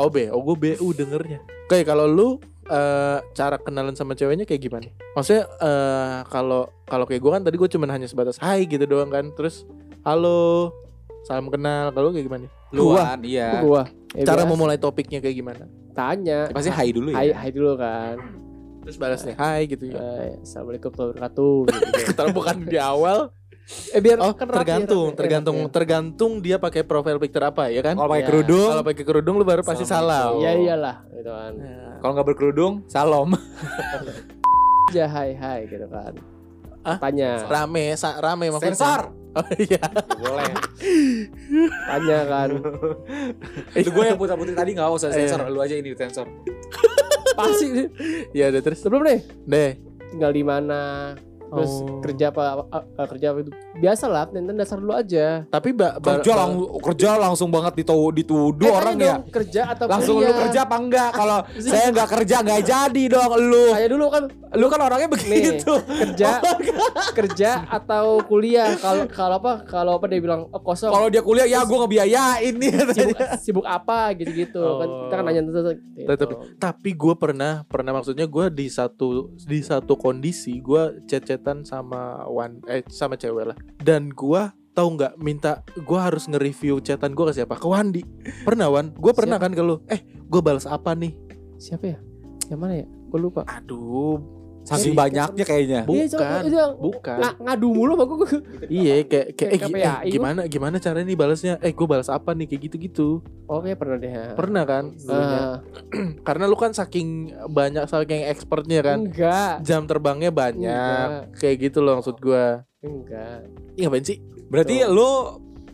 oh B, oh gue B U dengernya. Oke, kalau lu Uh, cara kenalan sama ceweknya kayak gimana? Maksudnya kalau uh, kalau kayak gue kan tadi gue cuma hanya sebatas hai gitu doang kan, terus halo, salam kenal, kalau kayak gimana? Luan, iya. Gua. Ya, cara biasa. Memulai topiknya kayak gimana? Tanya. Ya, pasti hai dulu ya. Hai, hai dulu kan. Terus balas nih hai gitu ya. Uh, Assalamualaikum warahmatullahi wabarakatuh. Kalau bukan di awal. Eh biar oh, kan tergantung, rapi, tergantung, rapi. tergantung dia pakai profile picture apa ya kan? Kalau pakai ya. kerudung, kalau pakai kerudung lu baru pasti salam. Iya iyalah, gitu kan. Ya. Kalau nggak berkerudung, salam. Ya hai hai gitu kan. Hah? Tanya. Rame, sa- rame maksudnya. Sensor. Oh iya. Boleh. Tanya kan. Itu gue yang putar-putar tadi nggak usah sensor, lu aja ini sensor. Pasti. Ya udah terus sebelum nih. Deh. Tinggal di mana? Terus oh. kerja apa, uh, kerja apa itu biasalah Tantan dasar dulu aja. Tapi ba- ba- kerja, lang- kerja langsung banget dituduh dituduh eh, orang ya. Kerja atau langsung kuliah. Lu kerja apa enggak? Kalau saya enggak kerja enggak jadi dong lu. Kayak dulu kan lu kan orangnya begitu. Nih, kerja kerja atau kuliah. Kalau kalau apa kalau apa dia bilang oh, kosong. Kalau dia kuliah ya gue ngebiayain nih. Sibuk, sibuk apa gitu-gitu oh. kan kita kan nanya gitu. Tapi, tapi gue pernah pernah maksudnya gue di satu di satu kondisi gue chat sama one eh sama cewek lah. Dan gua tahu enggak minta gua harus nge-review chatan gua ke siapa? Ke Wandi. Pernah Wan? Gua pernah siapa? Kan ke lu. Eh, gua balas apa nih? Siapa ya? Yang mana ya? Gua lupa. Aduh, saking banyaknya kayaknya. Bukan. Bukan. Ng- ngadu mulu sama gua. Iya, kayak kayak eh, eh, gimana gimana cara ini balasnya? Eh, gua balas apa nih kayak gitu-gitu. Oh, kayak pernah deh. Pernah kan? Uh. Karena lu kan saking banyak saking expertnya kan. Enggak. Jam terbangnya banyak. Enggak. Kayak gitu loh maksud gua. Enggak. Iya, apaan sih? Berarti so. Lu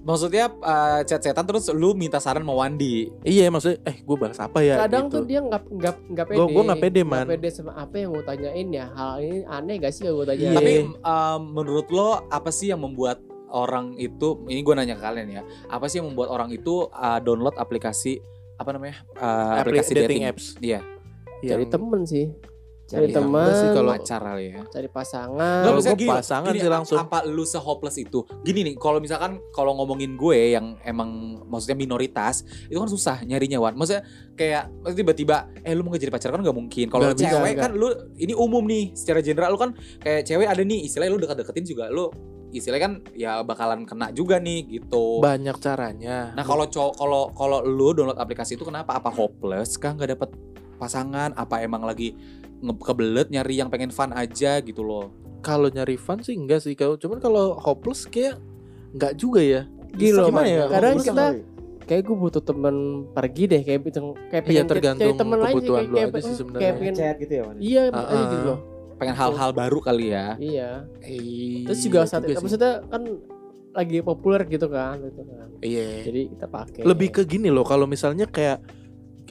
maksudnya uh, chat-chatan terus lu minta saran sama Wandi. Iya maksudnya eh gue balas apa ya kadang gitu. Tuh dia gak, gak, gak pede. Gue gak pede man. Gak pede sama apa yang gue tanyain ya. Hal ini aneh gak sih gue tanyain. Tapi um, menurut lo apa sih yang membuat orang itu, ini gue nanya ke kalian ya, apa sih yang membuat orang itu uh, download aplikasi apa namanya uh, aplikasi dating, dating apps. Iya. Jadi yang... temen sih cari teman, pacar kali ya, cari pasangan. Kalau gue pasangan gini, sih langsung. Apa lu se-hopeless itu? Gini nih, kalau misalkan kalau ngomongin gue yang emang maksudnya minoritas, itu kan susah nyarinya Wan. Maksudnya kayak tiba-tiba, eh lu mau nggak jadi pacar kan nggak mungkin. Kalau cewek kan lu ini umum nih, secara general lu kan kayak cewek ada nih istilahnya lu dekat-deketin juga lu. Istilahnya kan ya bakalan kena juga nih gitu. Banyak caranya. Nah kalau cowok kalau kalau lu download aplikasi itu kenapa? Apa hopeless kah nggak dapet pasangan? Apa emang lagi kebelet nyari yang pengen fun aja gitu loh? Kalau nyari fun sih enggak sih kau. Cuman kalau hopeless kayak nggak juga ya. Gila gimana ya? Kadang kita kayak gue butuh teman pergi deh kayak kayak pengen ya, tergantung kebutuhan lu aja sih sebenarnya. Kayak pengen chat gitu ya. Iya aja gitu loh. Pengen hal-hal baru kali ya. Iya. Eee, terus juga saat itu maksudnya kan lagi populer gitu kan, gitu kan. Iya. Jadi kita pakai. Lebih ke gini loh, kalau misalnya kayak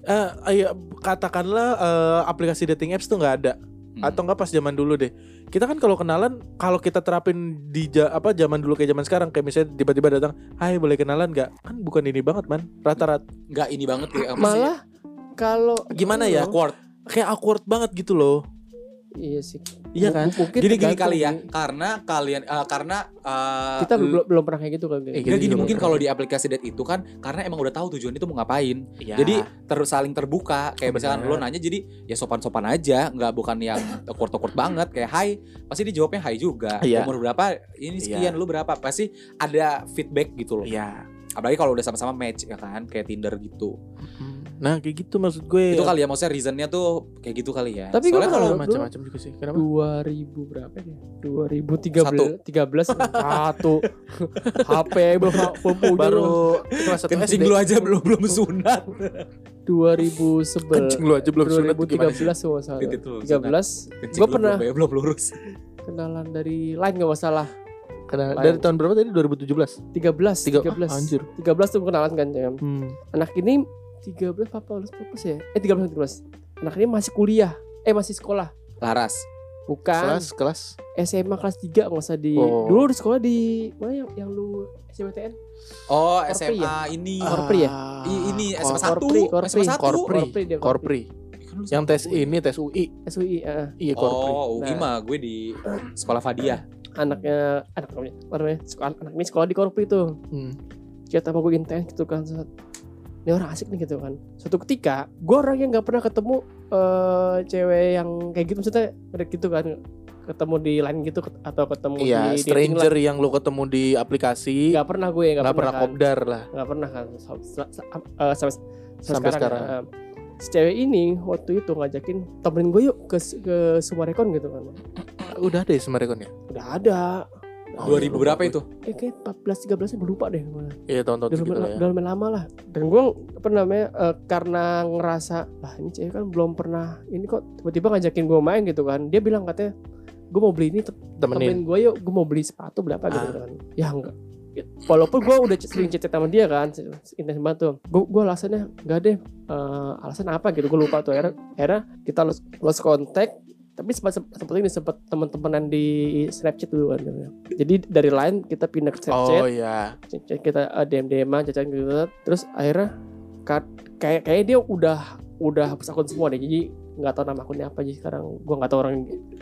eh ayo katakanlah eh, aplikasi dating apps tuh nggak ada, hmm. atau nggak pas zaman dulu deh. Kita kan kalau kenalan, kalau kita terapin di apa zaman dulu kayak zaman sekarang, kayak misalnya tiba-tiba datang, "Hai, boleh kenalan nggak?" Kan bukan ini banget, man. Rata-rata nggak ini banget ya. Malah kalau gimana ya? Awkward. Kayak awkward banget gitu loh. Iya sih. Iya kan? Gini-gini kali ya. Gini. Karena kalian uh, karena uh, kita belum belum pernah kayak gitu kan. Eh, gini, gini mungkin kalau di aplikasi date itu kan karena emang udah tahu tujuan itu mau ngapain. Ya. Jadi terus saling terbuka kayak bener. Misalkan lo nanya jadi ya sopan-sopan aja, enggak bukan yang awkward-awkward banget kayak hai, pasti dia jawabnya hai juga. Ya. Umur berapa? Ini sekian, ya. Lu berapa? Pasti ada feedback gitu loh. Iya. Apalagi kalau udah sama-sama match ya kan kayak Tinder gitu. Mm-hmm. Nah kayak gitu maksud gue. Itu kali ya maksudnya reasonnya tuh kayak gitu kali ya. Tapi soalnya kalau macam-macam juga sih. Kenapa? dua ribu berapa ya? dua ribu tiga belas satu H P baru kelas satu S D. Kencing lu aja belum belum sunat. dua ribu sebelas Kencing lu aja belum sunat. dua ribu tiga belas kalau salah. tiga belas Gue pernah belum lurus. Kenalan dari Line enggak masalah. Kenal dari tahun berapa tadi dua ribu tujuh belas tiga belas tiga belas Anjir. tiga belas tuh kenalan kan. Anak ini tiga belas apa lulus ya? Eh tiga belas tiga belas Anak ini masih kuliah. Eh masih sekolah. Laras. Bukan. Kelas kelas S M A kelas tiga enggak usah di. Oh. Dulu di sekolah di mana yang, yang lu S M P T N? Oh, Korpri S M A ya? Ini. Korpri ya? I- ini S M A satu. Korpri. Korpri. S M A satu. Korpri. Korpri. Korpri. Korpri. Yang tes ini tes U I. Tes U I, uh. Iya, Korpri. Oh, U I mah gue di sekolah Fadiah. Anaknya anak namanya sekolah anak ini sekolah di Korpri tuh. Hmm. Chat sama gue intens gitu kan. Ini orang asik nih gitu kan. Suatu ketika gue orang yang gak pernah ketemu uh, cewek yang kayak gitu. Maksudnya gitu kan, ketemu di Line gitu atau ketemu iya, di stranger dating yang lo ketemu di aplikasi. Gak pernah gue Gak, gak pernah, pernah kopdar kan. lah Gak pernah kan sampai, uh, sampai, sampai sekarang, sekarang. Uh, si cewek ini waktu itu ngajakin temenin gue yuk ke, ke Sumarekon gitu kan. Udah ada ya Sumarekon ya? Udah ada. Oh, dua ribu berapa itu? Eh kayak empat belas tiga belas gue lupa deh. Iya tahun-tahun gitu lah ya. Udah lumayan lama lah. Dan gue apa namanya uh, karena ngerasa lah ini cewek kan belum pernah ini kok tiba-tiba ngajakin gue main gitu kan. Dia bilang katanya gue mau beli ini temenin gue yuk, gue mau beli sepatu berapa ah. gitu kan. Ya enggak. Walaupun gue udah sering chat sama dia kan intens banget tuh. Gue gue alasannya enggak deh uh, alasan apa gitu gue lupa tuh. Akhirnya, akhirnya kita lost, lost contact. Tapi sempat sempat ini sempat teman-temanan di Snapchat dulu kan. Jadi dari Line kita pindah ke Snapchat. Oh iya. Yeah. Kita D M D M-an, cacetan gitu. Terus akhirnya kayak kayak dia udah udah hapus akun semua deh. Jadi enggak tahu nama akunnya apa jadi sekarang. Gua enggak tahu orang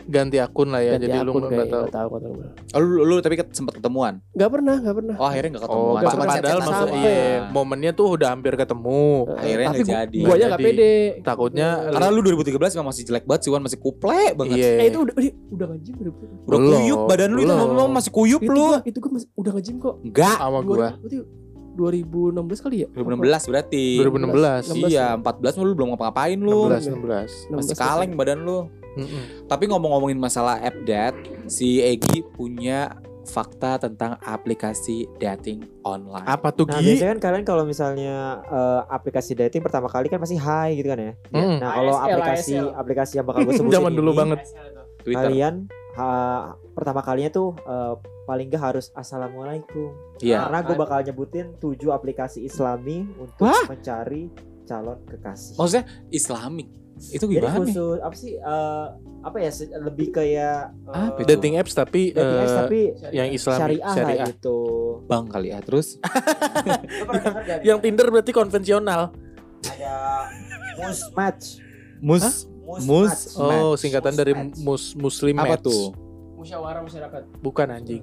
ganti akun lah ya. Ganti jadi lu enggak tahu. Enggak tahu kata gua. Oh, lu, lu tapi sempat ketemuan? Enggak pernah, enggak pernah. Oh, akhirnya enggak ketemuan. Oh, gak cuman padahal maksudnya iya, momennya tuh udah hampir ketemu. Akhirnya enggak jadi. Gua aja enggak pede. Takutnya karena lu dua ribu tiga belas memang masih jelek banget sih, Wan, masih kuplek banget. Yeah. Eh itu udah udah ngajim udah. Udah kuyup badan lu itu ngomong masih kuyup lu. Itu gua udah ngajim kok. Enggak sama gua. dua ribu enam belas kali ya? dua ribu enam belas berarti. dua ribu enam belas Iya, empat belas lu belum ngapa-ngapain lu. enam belas Masih kaleng badan lu. Mm-mm. Tapi ngomong-ngomongin masalah app date, si Egi punya fakta tentang aplikasi dating online. Apa tuh, Gi? Nah, biasanya kan kalian kalau misalnya uh, aplikasi dating pertama kali kan pasti hi gitu kan ya. Mm. Nah, kalau aplikasi A S L. Aplikasi yang bakal gue sebutin zaman dulu ini, banget. Twitter. Kalian ha, pertama kalinya tuh uh, paling gak harus assalamualaikum ya. Karena gue bakal nyebutin tujuh aplikasi islami untuk Hah? mencari calon kekasih. Maksudnya islami? Itu gimana nih? Jadi khusus apa sih uh, apa ya lebih kayak uh, dating apps tapi dating apps tapi uh, yang islami syariah, syariah gitu bang kali ya terus. Yang Tinder berarti konvensional. Ada Mus Match. Mus Hah? Mus, Mus match, oh match. Singkatan Mus dari match. Mus Muslim apa match. Tuh? Musyawarah masyarakat. Bukan anjing.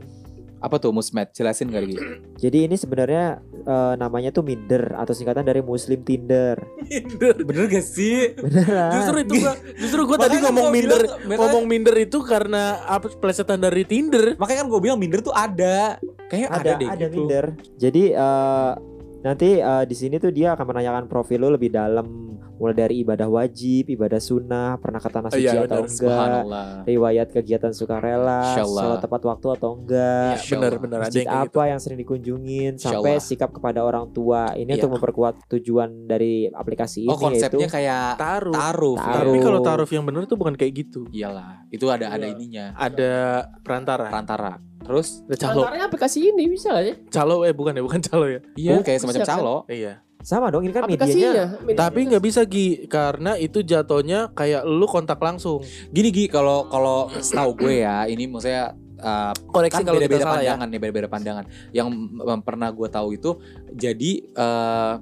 Apa tuh Musmat? Jelasin kali gitu. Jadi ini sebenarnya uh, namanya tuh Minder atau singkatan dari Muslim Tinder. Minder. Bener gak sih? Beneran. Justru itu gua justru gua tadi ngomong Minder, bilang, ngomong Minder itu karena apa pelesetan dari Tinder. Makanya kan gua bilang Minder tuh ada. Kayaknya ada, ada deh ada gitu. Minder. Jadi uh, nanti uh, di sini tuh dia akan menanyakan profil lu lebih dalam. Mulai dari ibadah wajib, ibadah sunnah, pernah ke tanah suci ya, atau bener, enggak, riwayat kegiatan sukarela, sholat tepat waktu atau enggak, ya, benar-benar ada yang apa gitu. Yang sering dikunjungin, sampai sikap kepada orang tua. Ini ya. Untuk memperkuat tujuan dari aplikasi ini. Oh konsepnya yaitu kayak taaruf. taaruf. Tapi kalau taaruf yang benar itu bukan kayak gitu. Iyalah, itu ada ya. Ada ininya. Ada perantara. Perantara. Terus ada calo. Perantaranya aplikasi ini bisa gak ya? Calo eh bukan ya, bukan calo ya. Iya, oh, kayak semacam kan? Calo. Iya. Sama dong ini kan medianya, medianya tapi nggak bisa Gi karena itu jatuhnya kayak lu kontak langsung gini Gi kalau kalau setahu gue ya ini maksudnya uh, koreksi kan beda-beda pandangan ya beda-beda pandangan yang um, pernah gue tahu itu jadi uh,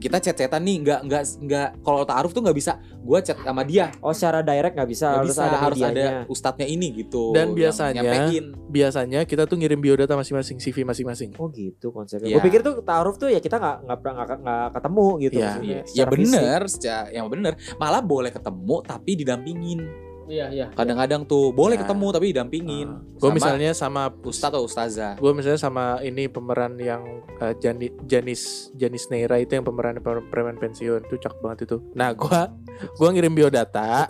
kita chat-chatan nih nggak nggak nggak kalau ta'aruf tuh nggak bisa gue chat sama dia oh secara direct nggak bisa, gak harus, bisa ada harus ada ustadznya ini gitu dan biasanya biasanya kita tuh ngirim biodata masing-masing C V masing-masing oh gitu konsepnya yeah. Gue pikir tuh ta'aruf tuh ya kita nggak nggak pernah nggak ketemu gitu yeah. Maksudnya yeah. Ya bener secara, yang bener malah boleh ketemu tapi didampingin iya yeah, iya yeah. Kadang-kadang tuh boleh yeah. Ketemu tapi didampingin uh, gue misalnya sama ustadz atau ustazah gue misalnya sama ini pemeran yang Uh, Jani, Janis Janis Neira itu yang pemeran pemeran pensiun itu cakep banget itu. Nah gua gua ngirim biodata,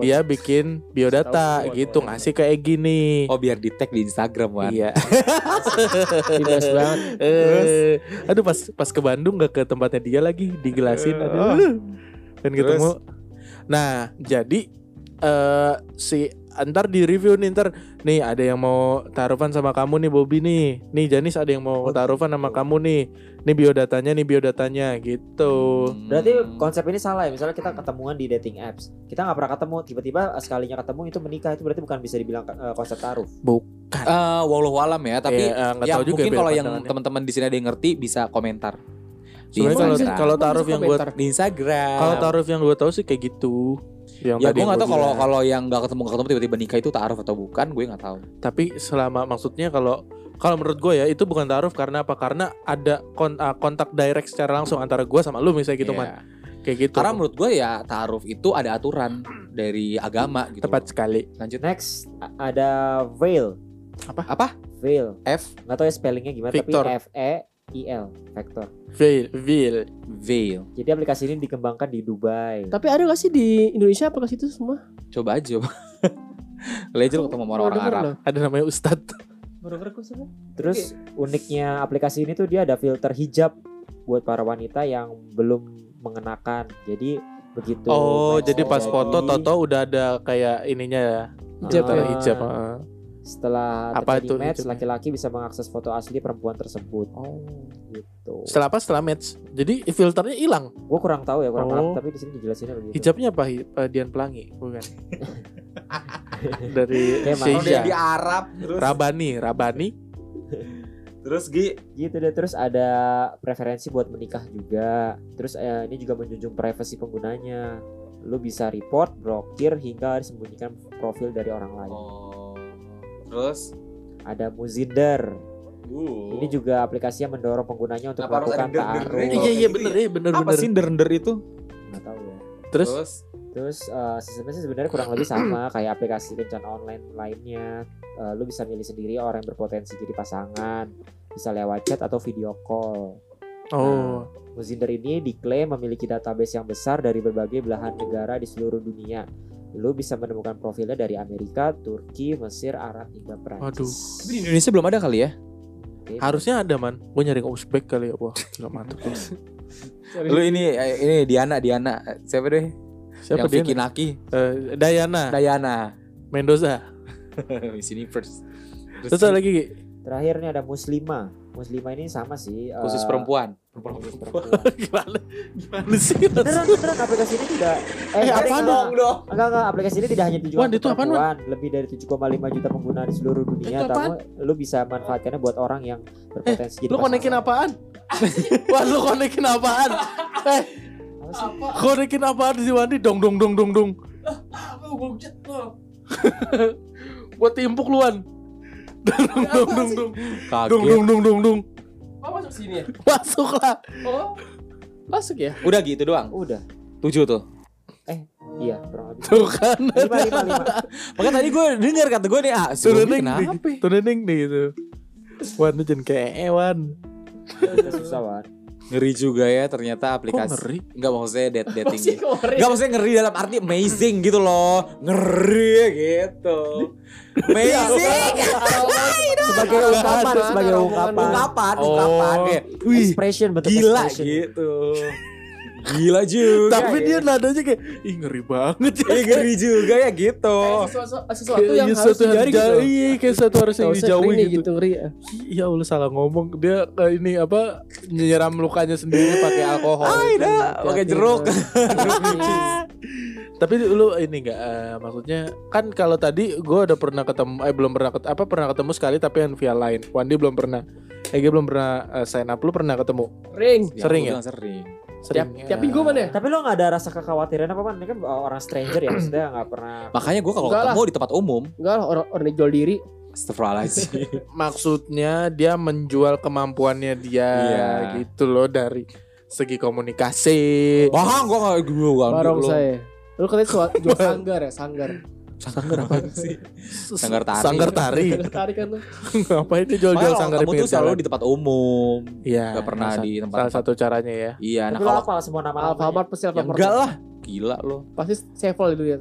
dia bikin biodata gitu ngasih ke Egi nih. Oh biar di tag di Instagram Wan. Iya. Jelas banget. Uh, aduh pas pas ke Bandung nggak ke tempatnya dia lagi digelasin aduh. Dan ketemu. Nah jadi uh, si ntar di review nih ntar nih ada yang mau taarufan sama kamu nih Bobby nih nih Janis ada yang mau taarufan sama kamu nih nih biodatanya nih biodatanya gitu berarti konsep ini salah ya misalnya kita ketemuan di dating apps kita nggak pernah ketemu tiba-tiba sekalinya ketemu itu menikah itu berarti bukan bisa dibilang uh, konsep taaruf bukan uh, wallahu alam ya tapi yeah, uh, ya tahu mungkin kalau yang teman-teman di sini ada yang ngerti bisa komentar sebenarnya kalau taaruf yang gue di Instagram kalau taaruf yang gue tahu sih kayak gitu yang ya gue nggak tahu kalau kalau yang nggak ketemu nggak ketemu tiba-tiba nikah itu ta'aruf atau bukan gue nggak tahu tapi selama maksudnya kalau kalau menurut gue ya itu bukan ta'aruf karena apa karena ada kon, uh, kontak direct secara langsung antara gue sama lu misalnya gitu yeah. Man kayak gitu karena menurut gue ya ta'aruf itu ada aturan dari agama gitu tepat loh. Sekali lanjut next ada veil apa apa veil F nggak tahu ya spellingnya gimana Victor. Tapi F E I L Vector Veil Veil Veil jadi aplikasi ini dikembangkan di Dubai tapi ada gak sih di Indonesia aplikasi itu semua? Coba aja Legend ketemu orang-orang Arab loh. Ada namanya Ustadz terus okay. Uniknya aplikasi ini tuh dia ada filter hijab buat para wanita yang belum mengenakan jadi begitu oh jadi pas jadi... foto Toto udah ada kayak ininya ya hijab ah. Hijab ah. Setelah terjadi match, hijabnya? Laki-laki bisa mengakses foto asli perempuan tersebut. Oh, gitu. Setelah apa? Setelah match. Jadi filternya hilang. Gue kurang tahu ya, kurang oh. Paham. Tapi di sini dijelasinnya begitu. Hijabnya apa? Dian Pelangi, bukan? Dari Asia. Di Arab. Terus. Rabani, Rabani. Terus Gi, gitu deh. Terus ada preferensi buat menikah juga. Terus eh, ini juga menjunjung privasi penggunanya. Lu bisa report, blokir hingga disembunyikan profil dari orang lain. Oh. Terus ada Muzinder. Uh. Ini juga aplikasi yang mendorong penggunanya untuk apa melakukan taaruf. Iya iya bener ya bener bener. Apa sih Tinder itu? Nggak tahu ya. Terus terus uh, sistemnya sih sebenarnya kurang lebih sama kayak aplikasi kencan online lainnya. Uh, lu bisa milih sendiri orang yang berpotensi jadi pasangan, bisa lewat chat atau video call. Oh. Nah, Muzinder ini diklaim memiliki database yang besar dari berbagai belahan negara di seluruh dunia. Lu bisa menemukan profilnya dari Amerika, Turki, Mesir, Arab hingga Perancis. Aduh, tapi di Indonesia belum ada kali ya? Okay. Harusnya ada man. Gue nyari Uzbek kali ya. Wah, nggak mantap. Lu ini ini Diana Diana siapa deh? Siapa yang bikin laki? Uh, Diana. Diana. Mendoza. Di sini first. Terus ada lagi. Terakhir ini ada Muslima. Muslima ini sama sih. Khusus uh, perempuan. Perempuan. Perempuan. Gimana? Gimana sih? Beneran, beneran aplikasi ini tidak. Eh, eh apaan dong? Enggak, enggak. Aplikasi ini tidak hanya tujuan perempuan. Lebih dari tujuh koma lima juta pengguna di seluruh dunia. Kamu, lu bisa manfaatkannya buat orang yang berpotensi. Eh, lu konekin apaan? Wah, lu konekin apaan? Eh, apa konekin apaan sih Wandi? Dong, dong, dong, dong, dong. lu gue chat lu. Buat timpuk luan. Dung dung dung dung. Dung dung dung dung dung. Oh, masuk sini ya? Masuk lah. Oh. Masuk ya? Udah gitu doang. Udah. Tujuh tuh. Eh, iya, berapa? Tuh kan. lima lima lima. Makanya tadi gue dengar kata gue nih, ah, suruh kenapa? Tunening nih gitu. Wan jen kayak Ewan. Susah banget. Ngeri juga ya ternyata aplikasi. Kok ngeri? Enggak maksudnya dat- dating gitu. Enggak maksudnya ngeri dalam arti amazing gitu loh. Ngeri gitu. Amazing. Sebagai ungkapan, sebagai ungkapan. Ungkapan, ungkapan. Expression betul gila gitu. Gila juga. Tapi dia nadanya kayak ih ngeri banget. Ngeri juga ya gitu. Sesuatu yang harus dijauhi gitu. Iya, kayak sesuatu harus yang dijauhi gitu. Ya Allah salah ngomong. Dia ini apa nyiram lukanya sendiri pakai alkohol. Ai dah, pakai jeruk. Tapi lu ini enggak maksudnya kan kalau tadi gue udah pernah ketemu eh belum pernah apa pernah ketemu sekali tapi yang via line. Wandi belum pernah. Egi belum pernah sign up, lu pernah ketemu? Sering. Sering ya? Sering. Sering, tapi gue mana? Tapi lo nggak ada rasa kekhawatiran apa man? Ini kan orang stranger ya, maksudnya nggak pernah. Makanya gue kalau ketemu di tempat umum, enggak lah orang orang jual diri. Astagfirullahaladzim. Maksudnya dia menjual kemampuannya dia, yeah. gitu loh dari segi komunikasi. Bahang gue nggak dulu kan? Barang saya. Lo katanya jual sanggar ya, sanggar. Sanggar apa sih? Sanggar tari. Sanggar tari. Sanggar tari kan tuh. Ngapain dia jual-jual sanggar di pinggir jalan? Kamu tuh selalu di tempat umum. Iya. Gak pernah di tempat. Salah satu caranya ya. Iya. Tapi lo hafal semua nama Alfamart pasti Alfamart. Enggak lah. Gila lo. Pasti Sevel dulu ya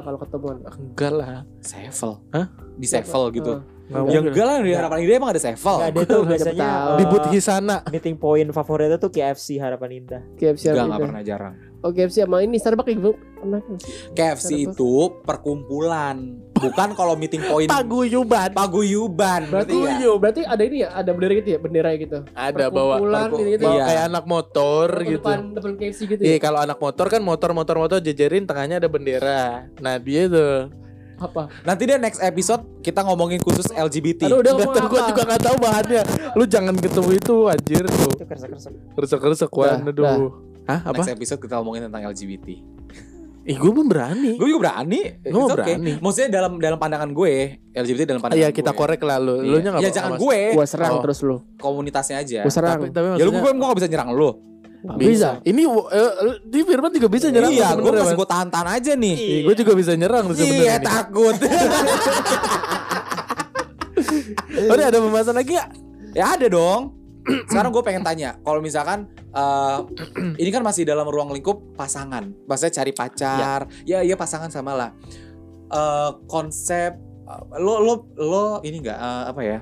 kalau ketemuan. Enggak lah. Sevel. Hah? Di Sevel gitu. Ya enggak lah di Harapan Indah emang ada Sevel. Enggak ada tuh biasanya. Di Butisana. Meeting point favoritnya tuh K F C Harapan Indah. K F C Harapan Indah. Enggak pernah jarang. Oh K F C sama ini Starbucks ya. K F C itu perkumpulan, bukan kalau meeting point. Paguyuban. Paguyuban. Berarti ya. Berarti ada ini ya, ada bendera gitu ya, bendera gitu. Ada bawa perkumpulan gitu. Bawa kayak anak motor gitu. Depan depan K F C gitu. Iya, kalau anak motor kan motor-motor-motor jejerin tengahnya ada bendera. Nah, dia tuh apa? Nanti deh next episode kita ngomongin khusus L G B T. Aduh udah ngomong apa? Gue juga gak tahu bahannya. Lu jangan ketemu itu anjir tuh. Itu keresek-keresek. Keresek-keresek wan aduh. Hah, apa? Next episode kita ngomongin tentang L G B T. Ih, gue pun berani. Gue juga berani. Gue okay. berani. Maksudnya dalam dalam pandangan gue, L G B T dalam pandangan. Iya, kita gue. korek lah lu. Lu nya enggak. Ya jangan gue. Gue serang oh. terus lu. Komunitasnya aja. Gue serang. Tapi, tapi maksudnya, ya lu gue enggak bisa nyerang lu. Bisa. bisa. Ini uh, di Firman juga bisa nyerang. Iya, gue masih gue tahan-tahan aja nih. Iya. Gue juga bisa nyerang sebenarnya. Iya, takut. Udah ada pembahasan lagi enggak? Ya ada dong. Sekarang gue pengen tanya, kalau misalkan uh, ini kan masih dalam ruang lingkup pasangan, maksudnya cari pacar, ya ya, ya pasangan sama lah. Uh, konsep uh, lo lo lo ini nggak uh, apa ya?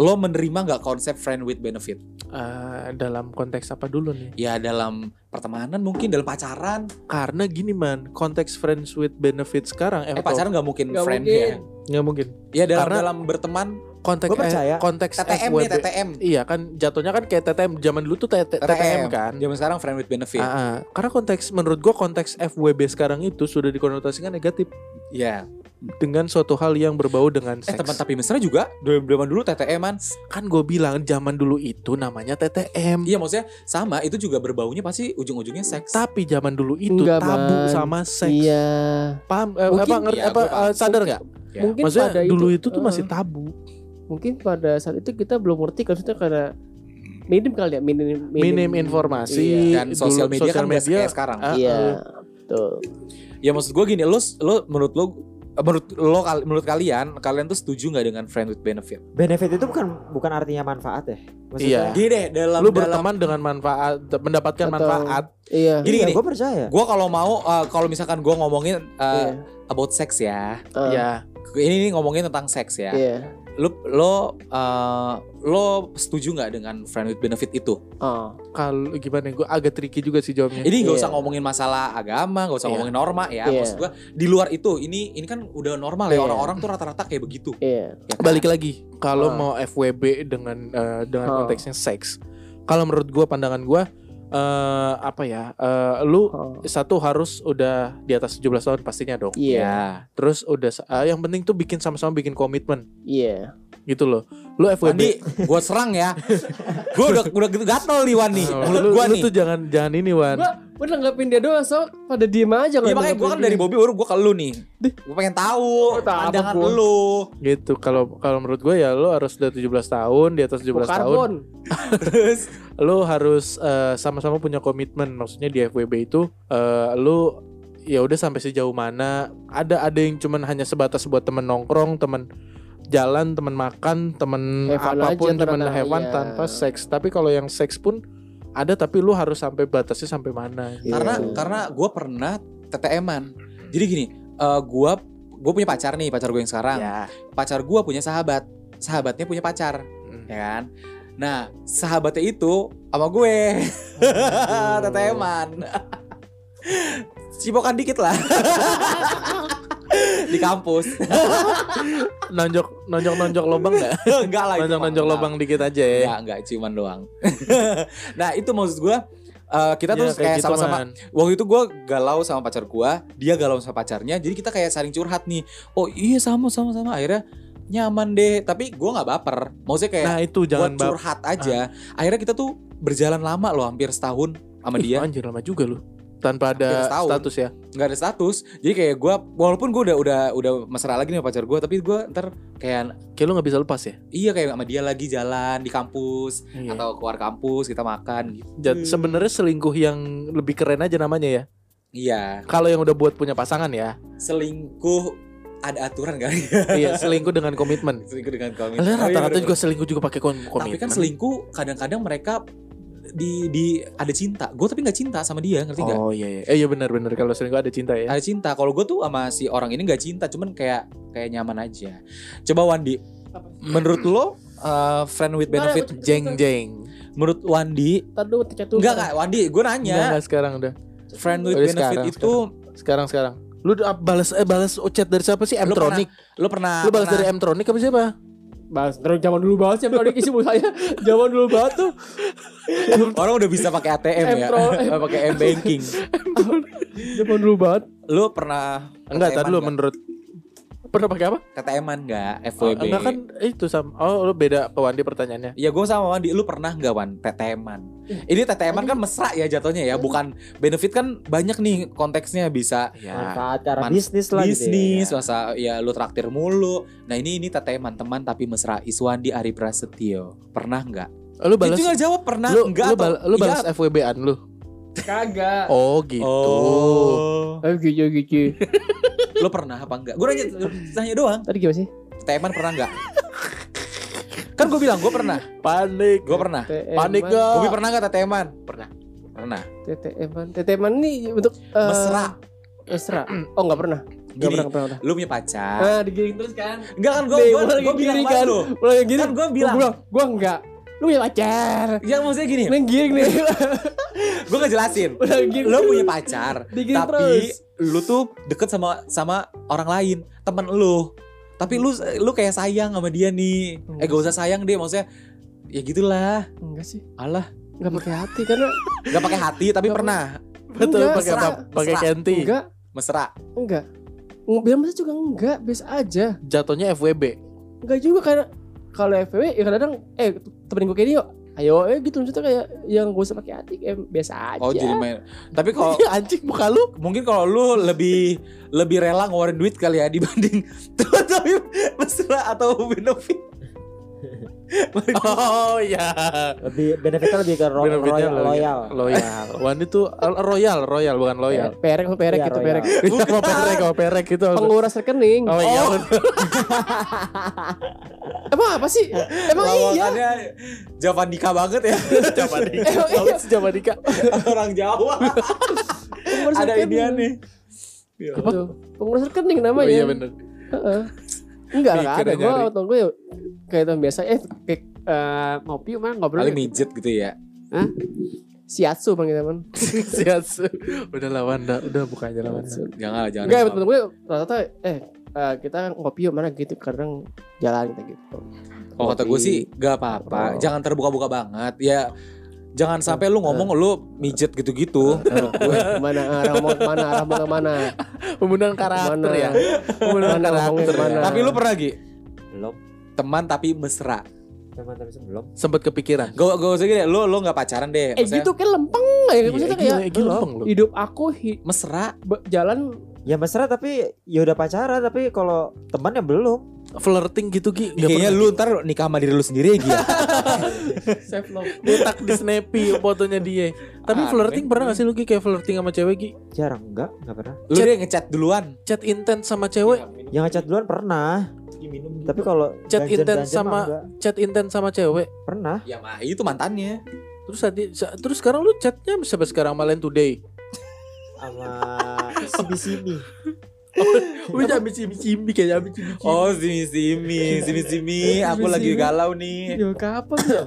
Lo menerima nggak konsep friend with benefit? Uh, dalam konteks apa dulu nih? Ya dalam pertemanan mungkin, dalam pacaran. Karena gini man, konteks friends with benefit sekarang. Eh, eh pacaran nggak mungkin gak friend mungkin. ya? Nggak mungkin. Ya dalam Karena... dalam berteman. Konteks eh, konteks T T M nih, T T M. Iya kan jatuhnya kan kayak T T M zaman dulu tuh T T M kan. Zaman sekarang friend with benefit. Uh-huh. Karena konteks menurut gua konteks F W B sekarang itu sudah dikonotasikan negatif. Iya. Yeah. Dengan suatu hal yang berbau dengan seks. Eh teman tapi mesra juga zaman dulu T T M-an. Kan gue bilang zaman dulu itu namanya T T M. Iya maksudnya sama itu juga berbaunya pasti ujung-ujungnya seks. Tapi zaman dulu itu enggak, tabu man. sama seks. Iya. Paham eh, mungkin, apa ngerti ya, apa uh, sadar enggak? Ya. Mungkin maksudnya pada dulu itu, itu tuh uh, masih tabu. Mungkin pada saat itu kita belum ngerti maksudnya karena minim kali ya minim minim, minim informasi iya. dan sosial media kan media kayak sekarang. Uh, iya. Tuh. Ya maksud gue gini, lo lo menurut lo menurut lo menurut kalian kalian tuh setuju nggak dengan friend with benefit? Benefit itu bukan bukan artinya manfaat ya. Maksudnya iya. Gini deh dalam lo berteman dalam, dengan manfaat mendapatkan atau, manfaat. Iya. Gini, iya, gini. Gue percaya. Gue kalau mau uh, kalau misalkan gue ngomongin uh, iya. about sex ya. Uh. Ya. Ini nih ngomongin tentang seks ya. Iya. Lo lo uh, lo setuju nggak dengan friend with benefit itu? Oh, kalau gimana? Gue agak tricky juga sih jawabnya. Ini nggak yeah. usah ngomongin masalah agama, nggak usah yeah. ngomongin norma ya. Yeah. Maksud gue di luar itu, ini ini kan udah normal yeah. ya orang-orang tuh rata-rata kayak begitu. Yeah. Ya kan? Balik lagi, kalau oh. mau F W B dengan uh, dengan oh. konteksnya seks, kalau menurut gue pandangan gue uh, apa ya? Uh, lu oh. satu harus udah di atas tujuh belas tahun pastinya dong. Iya. Yeah. Terus udah uh, yang penting tuh bikin sama-sama bikin komitmen. Iya. Yeah. Gitu loh. Lu F W B gue serang ya. Gue udah udah gatel nih Wan nih. Mulut gue nih. Lu tuh jangan jangan ini Wan. Udah nanggapin dia doang, so pada diem aja. Iya makanya gue kan dari Bobby baru gue ke lu nih. Gue pengen tahu pandangan lu. Gitu, kalau kalau menurut gue ya lu harus udah tujuh belas tahun, di atas tujuh belas tahun. Terus lu harus uh, sama-sama punya komitmen. Maksudnya di F W B itu uh, lu ya udah sampai sejauh mana. Ada ada yang cuman hanya sebatas buat temen nongkrong, temen jalan, temen makan, temen hewan apapun, aja, temen hewan iya. Tanpa seks. Tapi kalau yang seks pun ada, tapi lu harus sampai batasnya sampai mana gitu. Karena karena gue pernah T T M-an. Jadi gini, uh, gue gue punya pacar nih, pacar gue yang sekarang. Ya. Pacar gue punya sahabat, sahabatnya punya pacar, hmm. ya kan? Nah, sahabatnya itu sama gue, oh. T T M-an. Cipokan dikit lah. Di kampus. Nonjok nonjok nonjok lobang enggak? Enggak lah. Nonjok nonjok lobang dikit aja ya. Enggak, enggak ciuman doang. Nah, itu maksud gue uh, kita ya, tuh kayak, kayak gitu sama-sama. Man. Waktu itu gue galau sama pacar gue, dia galau sama pacarnya. Jadi kita kayak saling curhat nih. Oh, iya sama sama sama akhirnya nyaman deh, tapi gue nggak baper. Maksudnya kayak nah, itu, jangan buat curhat bap- aja. Ah. Akhirnya kita tuh berjalan lama loh, hampir setahun sama Ih, dia. Anjir lama juga loh. Tanpa ada status ya, nggak ada status. Jadi kayak gue, walaupun gue udah udah udah mesra lagi nih pacar gue, tapi gue ntar kayak kayak lo nggak bisa lepas ya. Iya kayak sama dia lagi jalan di kampus iya. Atau keluar kampus kita makan gitu. Jadi sebenarnya selingkuh yang lebih keren aja namanya ya. Iya. Kalau yang udah buat punya pasangan ya. Selingkuh ada aturan kan? Iya, selingkuh dengan komitmen. Selingkuh dengan komitmen. Lah rata-rata juga selingkuh juga pakai kon- komitmen. Tapi kan selingkuh kadang-kadang mereka di di ada cinta, gue tapi nggak cinta sama dia, ngerti nggak? Oh iya, iya, eh, iya benar-benar kalau sering gue ada cinta ya. Ada cinta, kalau gue tuh sama si orang ini nggak cinta, cuman kayak kayak nyaman aja. Coba Wandi, menurut lo uh, friend with benefit nah, jeng jeng? Menurut Wandi? Tadu, terjatuh. Enggak enggak, Wandi, gue nanya. Enggak, enggak sekarang udah. Friend with udah benefit sekarang, itu sekarang sekarang. Lu balas eh balas chat dari siapa sih? Emtronic. Lu pernah? Lu balas dari Emtronic apa siapa? Bahas terus zaman dulu banget sih Emtronic isi mulut saya. Zaman dulu banget tuh. Orang udah bisa pakai A T M ya. Pakai M banking. Zaman dulu banget. Lu pernah enggak tadi lu menurut pernah pakai apa? K T M-an enggak? F W B. Enggak kan itu sama. Oh, lu beda Pak Wandi pertanyaannya. Iya, gua sama Wandi. Lu pernah enggak Wan T T M-an? Ini T T M-an kan mesra ya jatuhnya ya, bukan benefit kan banyak nih konteksnya bisa ya acara man- bisnis lah gitu. Bisnis, masa ya lu traktir mulu. Nah, ini ini T T M-an teman tapi mesra. Iswandi Ari Prasetyo. Pernah enggak? Lu balas. Itu enggak jawab pernah lu, enggak lu, bal- lu balas iya. F W B-an lu. Kagak. Oh, gitu. Oh, gitu-gitu. Lo pernah apa enggak? Gue nanya, nanya doang. Tadi gimana sih? Teman pernah enggak? Kan gue bilang gue pernah. Panik. Gue pernah. Panik gak? Gue pernah enggak teman? Pernah. Pernah. Teman. Teman ini bentuk uh, mesra. Mesra. Oh enggak pernah. Gini, gak pernah, pernah. Lu punya pacar. Nah, digiring terus kan? Enggak kan gue gue bilang kan lu. Kan gue bilang. Gue enggak. Lu punya pacar. Ya maksudnya gini. Nenggiring nih. Gue nggak jelasin. Lu punya pacar. Digiring tapi terus. Lu tuh deket sama sama orang lain, temen lu. Tapi lu lu kayak sayang sama dia nih. Enggak eh gak usah sayang deh, maksudnya ya gitulah. Enggak sih. Alah, enggak pakai hati karena enggak pakai hati tapi enggak pernah. Betul pakai pakai kenti. Enggak. Mesra. Enggak. Biar mesra juga enggak, biasa aja. Jatuhnya F W B. Enggak juga karena kalau F W B ya kadang eh temenin gue kayak dia. Ayo, eh gitu maksudnya kayak yang gak usah pakai hati kayak biasa aja. Oh jadi main. Tapi kalau anjing muka lu, mungkin kalau lu lebih lebih rela ngeluarin duit kali ya dibanding tuh tapi mesra atau benefit. Oh ya. Lebih benefitnya lebih ke royal, loyal. Loyal. Wandi tuh royal, royal bukan loyal. Perek, perek gitu, perek. Kalau perek, kalau perek gitu. Penguras rekening. Oh iya. Emang apa sih? Emang iya. Jawaban Dika banget ya. Jawaban Dika. Jawaban Dika. Orang Jawa. Ada idean nih. Penguras rekening namanya. Iya benar. Heeh. Enggak enggak ada gue waktu gue kayak teman biasa eh kayak uh, ngopi mah ngobrol paling mijet gitu ya. Hah? Siatsu panggil teman. Siatsu. Udah lawan dah, udah buka aja lawan. Jangan jangan. Enggak teman gue rata-rata eh uh, kita ngopi mana gitu kadang jalan kita gitu. Ngopi. Oh kata gue sih enggak apa-apa, oh. Jangan terbuka-buka banget ya. Jangan sampai lu ngomong uh, lu mijet gitu-gitu. Uh, uh, mana arah mau mana arah mau mana? Pembunuhan karakter mana, ya. Pembunuhan karakter. Tapi lu pernah Gi? Belum. Teman tapi mesra. Cuman tapi sebelum sempet kepikiran. Gue gue usah gini, lo lo nggak pacaran deh. Eh maksudnya, gitu kayak lempeng ya, iya, maksudnya kayak iya, iya, hidup aku hi- mesra be- jalan. Ya mesra tapi ya udah pacaran, tapi kalau temannya belum. Flirting gitu Ki. Kayaknya lu ntar nikah sama diri lu sendiri ya Ki. Self love. Letak di Snappy fotonya dia. Tapi ah, flirting men- pernah gak sih lu Ki kayak flirting sama cewek Ki? Jarang, enggak, enggak pernah. Lu dia ngechat duluan. Chat intens sama cewek? Yang ngechat duluan pernah. Minum gitu. Tapi kalau chat intens sama chat intens sama cewek? Pernah. Ya mah itu mantannya. Terus tadi terus sekarang lu chatnya sampai sekarang malam today. Sama sini-sini. Udah bicimbi-cimbi kayak bicimbi. Oh, simi-simi, simi-simi, aku lagi galau nih. Yo kapan ya?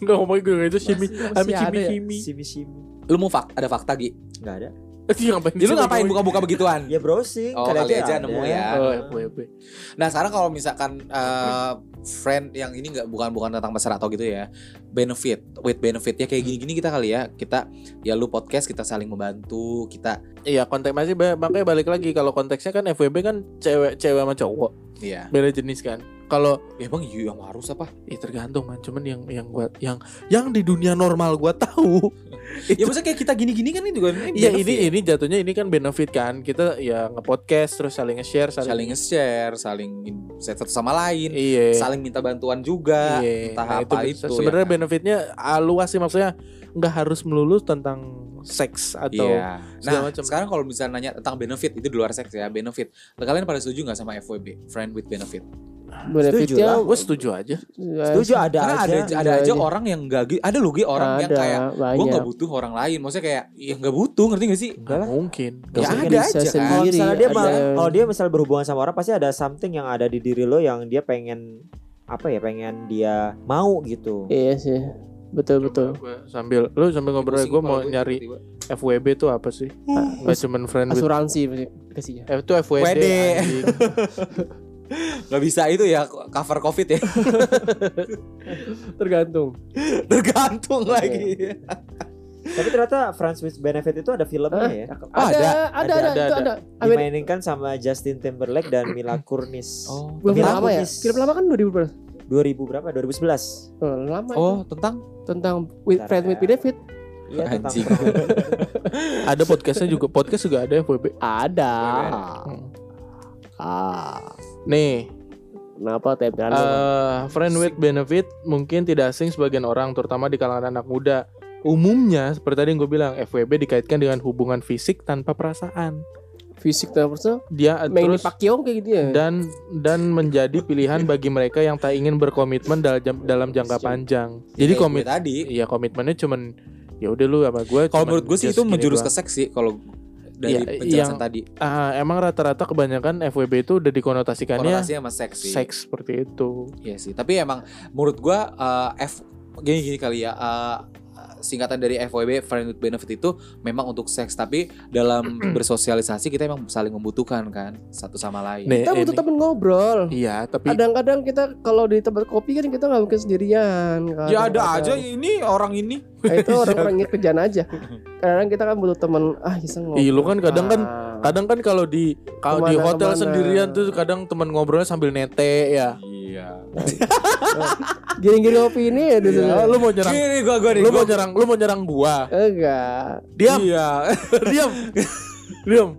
Enggak ngomongin gue itu simi, ami simi-simi. Simi-simi. Lu mau fak ada fakta Gi? Enggak ada. Itu ngapain? Lu ngapain buka-buka begituan? Ya browsing, oh, kali aja nemu ya. Oh, apa-apa. Nah, sekarang kalau misalkan uh, friend yang ini enggak bukan bukan tentang mesra atau gitu ya. Benefit, with benefit ya kayak gini-gini kita kali ya. Kita ya lu podcast kita saling membantu, kita iya konteks masih makanya balik lagi kalau konteksnya kan F W B kan cewek-cewek sama cowok. Iya. Beda jenis kan. Kalau ya bang yang harus apa? Ya tergantung man, cuman yang yang gua yang yang di dunia normal gua tahu. Ya maksudnya kayak kita gini-gini kan ini juga iya ini ini jatuhnya ini kan benefit kan. Kita ya nge-podcast terus saling nge-share, saling, saling nge-share, saling share satu sama lain, iye. Saling minta bantuan juga. Iye. Entah nah, apa itu. itu Sebenarnya ya, benefitnya luas sih maksudnya enggak harus melulu tentang seks atau yeah. Nah macam. Sekarang kalau misalnya nanya tentang benefit itu di luar seks ya benefit. Kalian pada setuju nggak sama F W B friend with benefit? Benefit ya, gue setuju aja. Setuju ada karena aja. Ada, ada aja, aja orang yang nggak ada logi orang ada, yang kayak gue nggak butuh orang lain. Maksudnya kayak yang nggak butuh ngerti nggak sih? Gak mungkin. Gak ya mungkin ada aja. Kalau misalnya dia kalau dia misal berhubungan sama orang pasti ada something yang ada di diri lo yang dia pengen apa ya pengen dia mau gitu. Iya sih. Betul betul. Sambil lu sambil ngobrol gue mau gue nyari tiba. F W B itu apa sih? Hmm. Gak cuman friend asuransi with... kasihnya. F itu F W D. Gak bisa itu ya cover covid ya. Tergantung. Tergantung okay. Lagi. Tapi ternyata Friends with Benefit itu ada filmnya ah, ya. Oh, ada, ada, ada, ada, ada, itu ada. ada. Dimainkan sama Justin Timberlake dan Mila Kunis. Oh, Mila Kunis. Ya? Film lama kan dua ribu dua ribu berapa? dua ribu sebelas Oh, lama oh itu. tentang tentang with Bentar, friend ya. With benefit. Iya tentang. Ada podcastnya juga. Podcast juga ada F W B. Ada. Hmm. Ah. Nih. Kenapa tep uh, friend with benefit mungkin tidak asing sebagian orang terutama di kalangan anak muda. Umumnya seperti tadi yang gue bilang F W B dikaitkan dengan hubungan fisik tanpa perasaan. Fisik terus dia terus pakyong kayak gitu ya dan dan menjadi pilihan bagi mereka yang tak ingin berkomitmen dalam dalam jangka panjang. Jadi komit tadi ya komitmennya cuman ya udah lu sama gue. Kalau menurut gue sih itu menjurus ke seks sih kalau dari ya, penjelasan yang, tadi. Uh, emang rata-rata kebanyakan F W B itu udah dikonotasikannya konotasinya sama seks sih. Seks seperti itu. Iya sih, tapi emang menurut gue uh, F gini-gini kali ya uh, singkatan dari F W B friend with benefit itu memang untuk seks tapi dalam bersosialisasi kita emang saling membutuhkan kan satu sama lain. Nih, kita butuh teman ngobrol. Iya, tapi kadang-kadang kita kalau di tempat kopi kan kita enggak mungkin sendirian. Ya ada aja ini orang ini. Nah, itu orang-orang kerjaan aja. Kadang kita kan butuh teman ah iseng ngobrol. Iya, lu kan kadang kan kadang kan kalau di kalau di hotel kemana? Sendirian tuh kadang teman ngobrolnya sambil nete ya. Iya. Giring-giring kopi ini ya di sana. Lu mau nyerang. Gini, gua, gua, gua, lu gua. mau nyerang, lu mau nyerang gua. Enggak. Diam. Iya. Diam. Diam.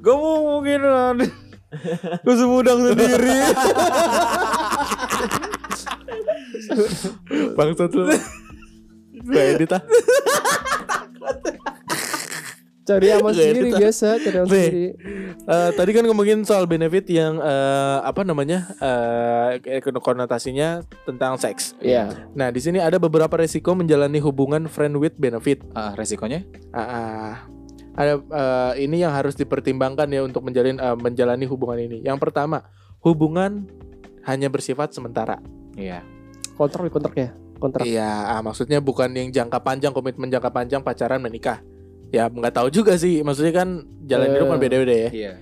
Gua mau mungkin gua semudang sendiri. Bangsat lu. Gua edit ah. Cari aman sendiri biasa, cari aman sendiri. Uh, tadi kan ngomongin soal benefit yang uh, apa namanya uh, konotasinya tentang seks. Iya. Yeah. Nah di sini ada beberapa resiko menjalani hubungan friend with benefit. Uh, resikonya? Uh, uh, ada uh, ini yang harus dipertimbangkan ya untuk menjalin uh, menjalani hubungan ini. Yang pertama, hubungan hanya bersifat sementara. Iya. Yeah. Kontrak kontraknya. Kontrak. Iya. Yeah, uh, maksudnya bukan yang jangka panjang, komitmen jangka panjang pacaran menikah. Ya nggak tahu juga sih, maksudnya kan jalan uh, hidup kan beda-beda ya. Iya.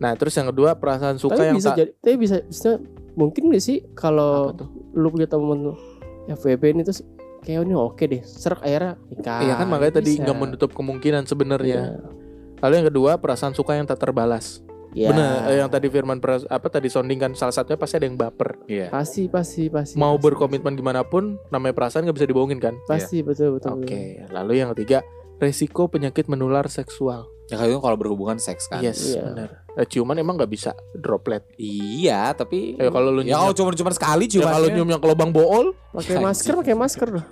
Nah terus yang kedua perasaan suka tapi yang bisa tak. Jadi, tapi bisa, bisa mungkin nggak sih kalau lu punya teman lu F W B ini terus kayak ini oke deh, serak akhirnya nikah. Iya kan makanya bisa. Tadi nggak menutup kemungkinan sebenarnya. Iya. Lalu yang kedua perasaan suka yang tak terbalas. Ya. Benar, yang tadi Firman peras, apa tadi sounding kan salah satunya pasti ada yang baper. Iya. Pasti, pasti, pasti. Mau pasti, berkomitmen pasti. Gimana pun, namanya perasaan nggak bisa dibohongin kan? Pasti, ya. betul, betul. Oke, okay. Lalu yang ketiga, resiko penyakit menular seksual. Ya kalau kalau berhubungan seks kan. Yes, iya. Benar. Eh, ciuman emang nggak bisa droplet. Iya, tapi. Eh, kalau lu ya cuma cuma sekali ciuman. Ya, kalau nyiumnya ke lubang bool, pakai masker, pakai masker loh.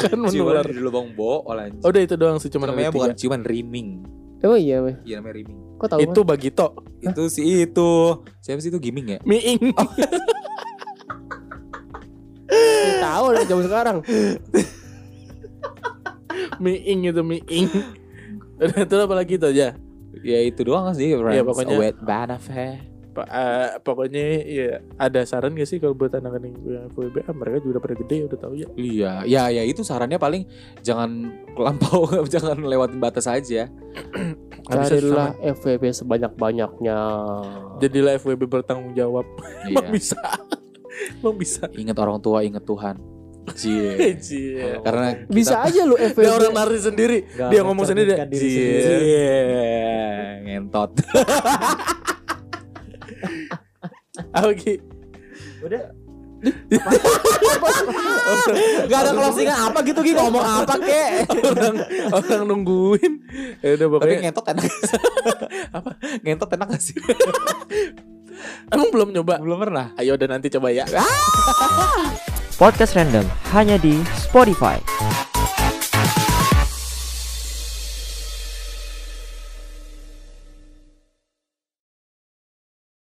Kan menular di lubang bool anjir. Udah itu doang sih ciuman. Namanya bukan ciuman, rimming. Oh iya, weh. Iya namanya rimming. Kok tahu? Itu Bagito. Hah? Itu si itu. Siapa sih itu gaming ya? Miing. Oh. Tahu lah jam sekarang. Miing itu miing. Itu apa lagi itu aja? Ya itu doang sih, friends. Ya pokoknya wet banana fair. Uh, pokoknya ya ada saran gak sih kalau buat anak-anak yang F W B A, mereka juga udah pada gede udah tahu ya. Iya, ya ya itu sarannya paling jangan lampau, jangan lewatin batas aja. Carilah F W B sebanyak-banyaknya. Jadilah F W B bertanggung jawab. Iya. Emang bisa. Emang bisa. Ingat orang tua, ingat Tuhan. Cie. Cie. Oh. Karena bisa aja lu F W B. Dia orang nari sendiri. Gak dia ngomong sendiri. Cie. Ngentot. Oke. Udah. Gak ada closingan apa gitu Gi, ngomong apa kek. Orang orang nungguin. Ya udah pokoknya. Tapi ngentot enak. Apa? Ngentot enak gak sih? Emang belum nyoba? Belum pernah. Ayo udah nanti coba ya. Podcast Rendem hanya di Spotify.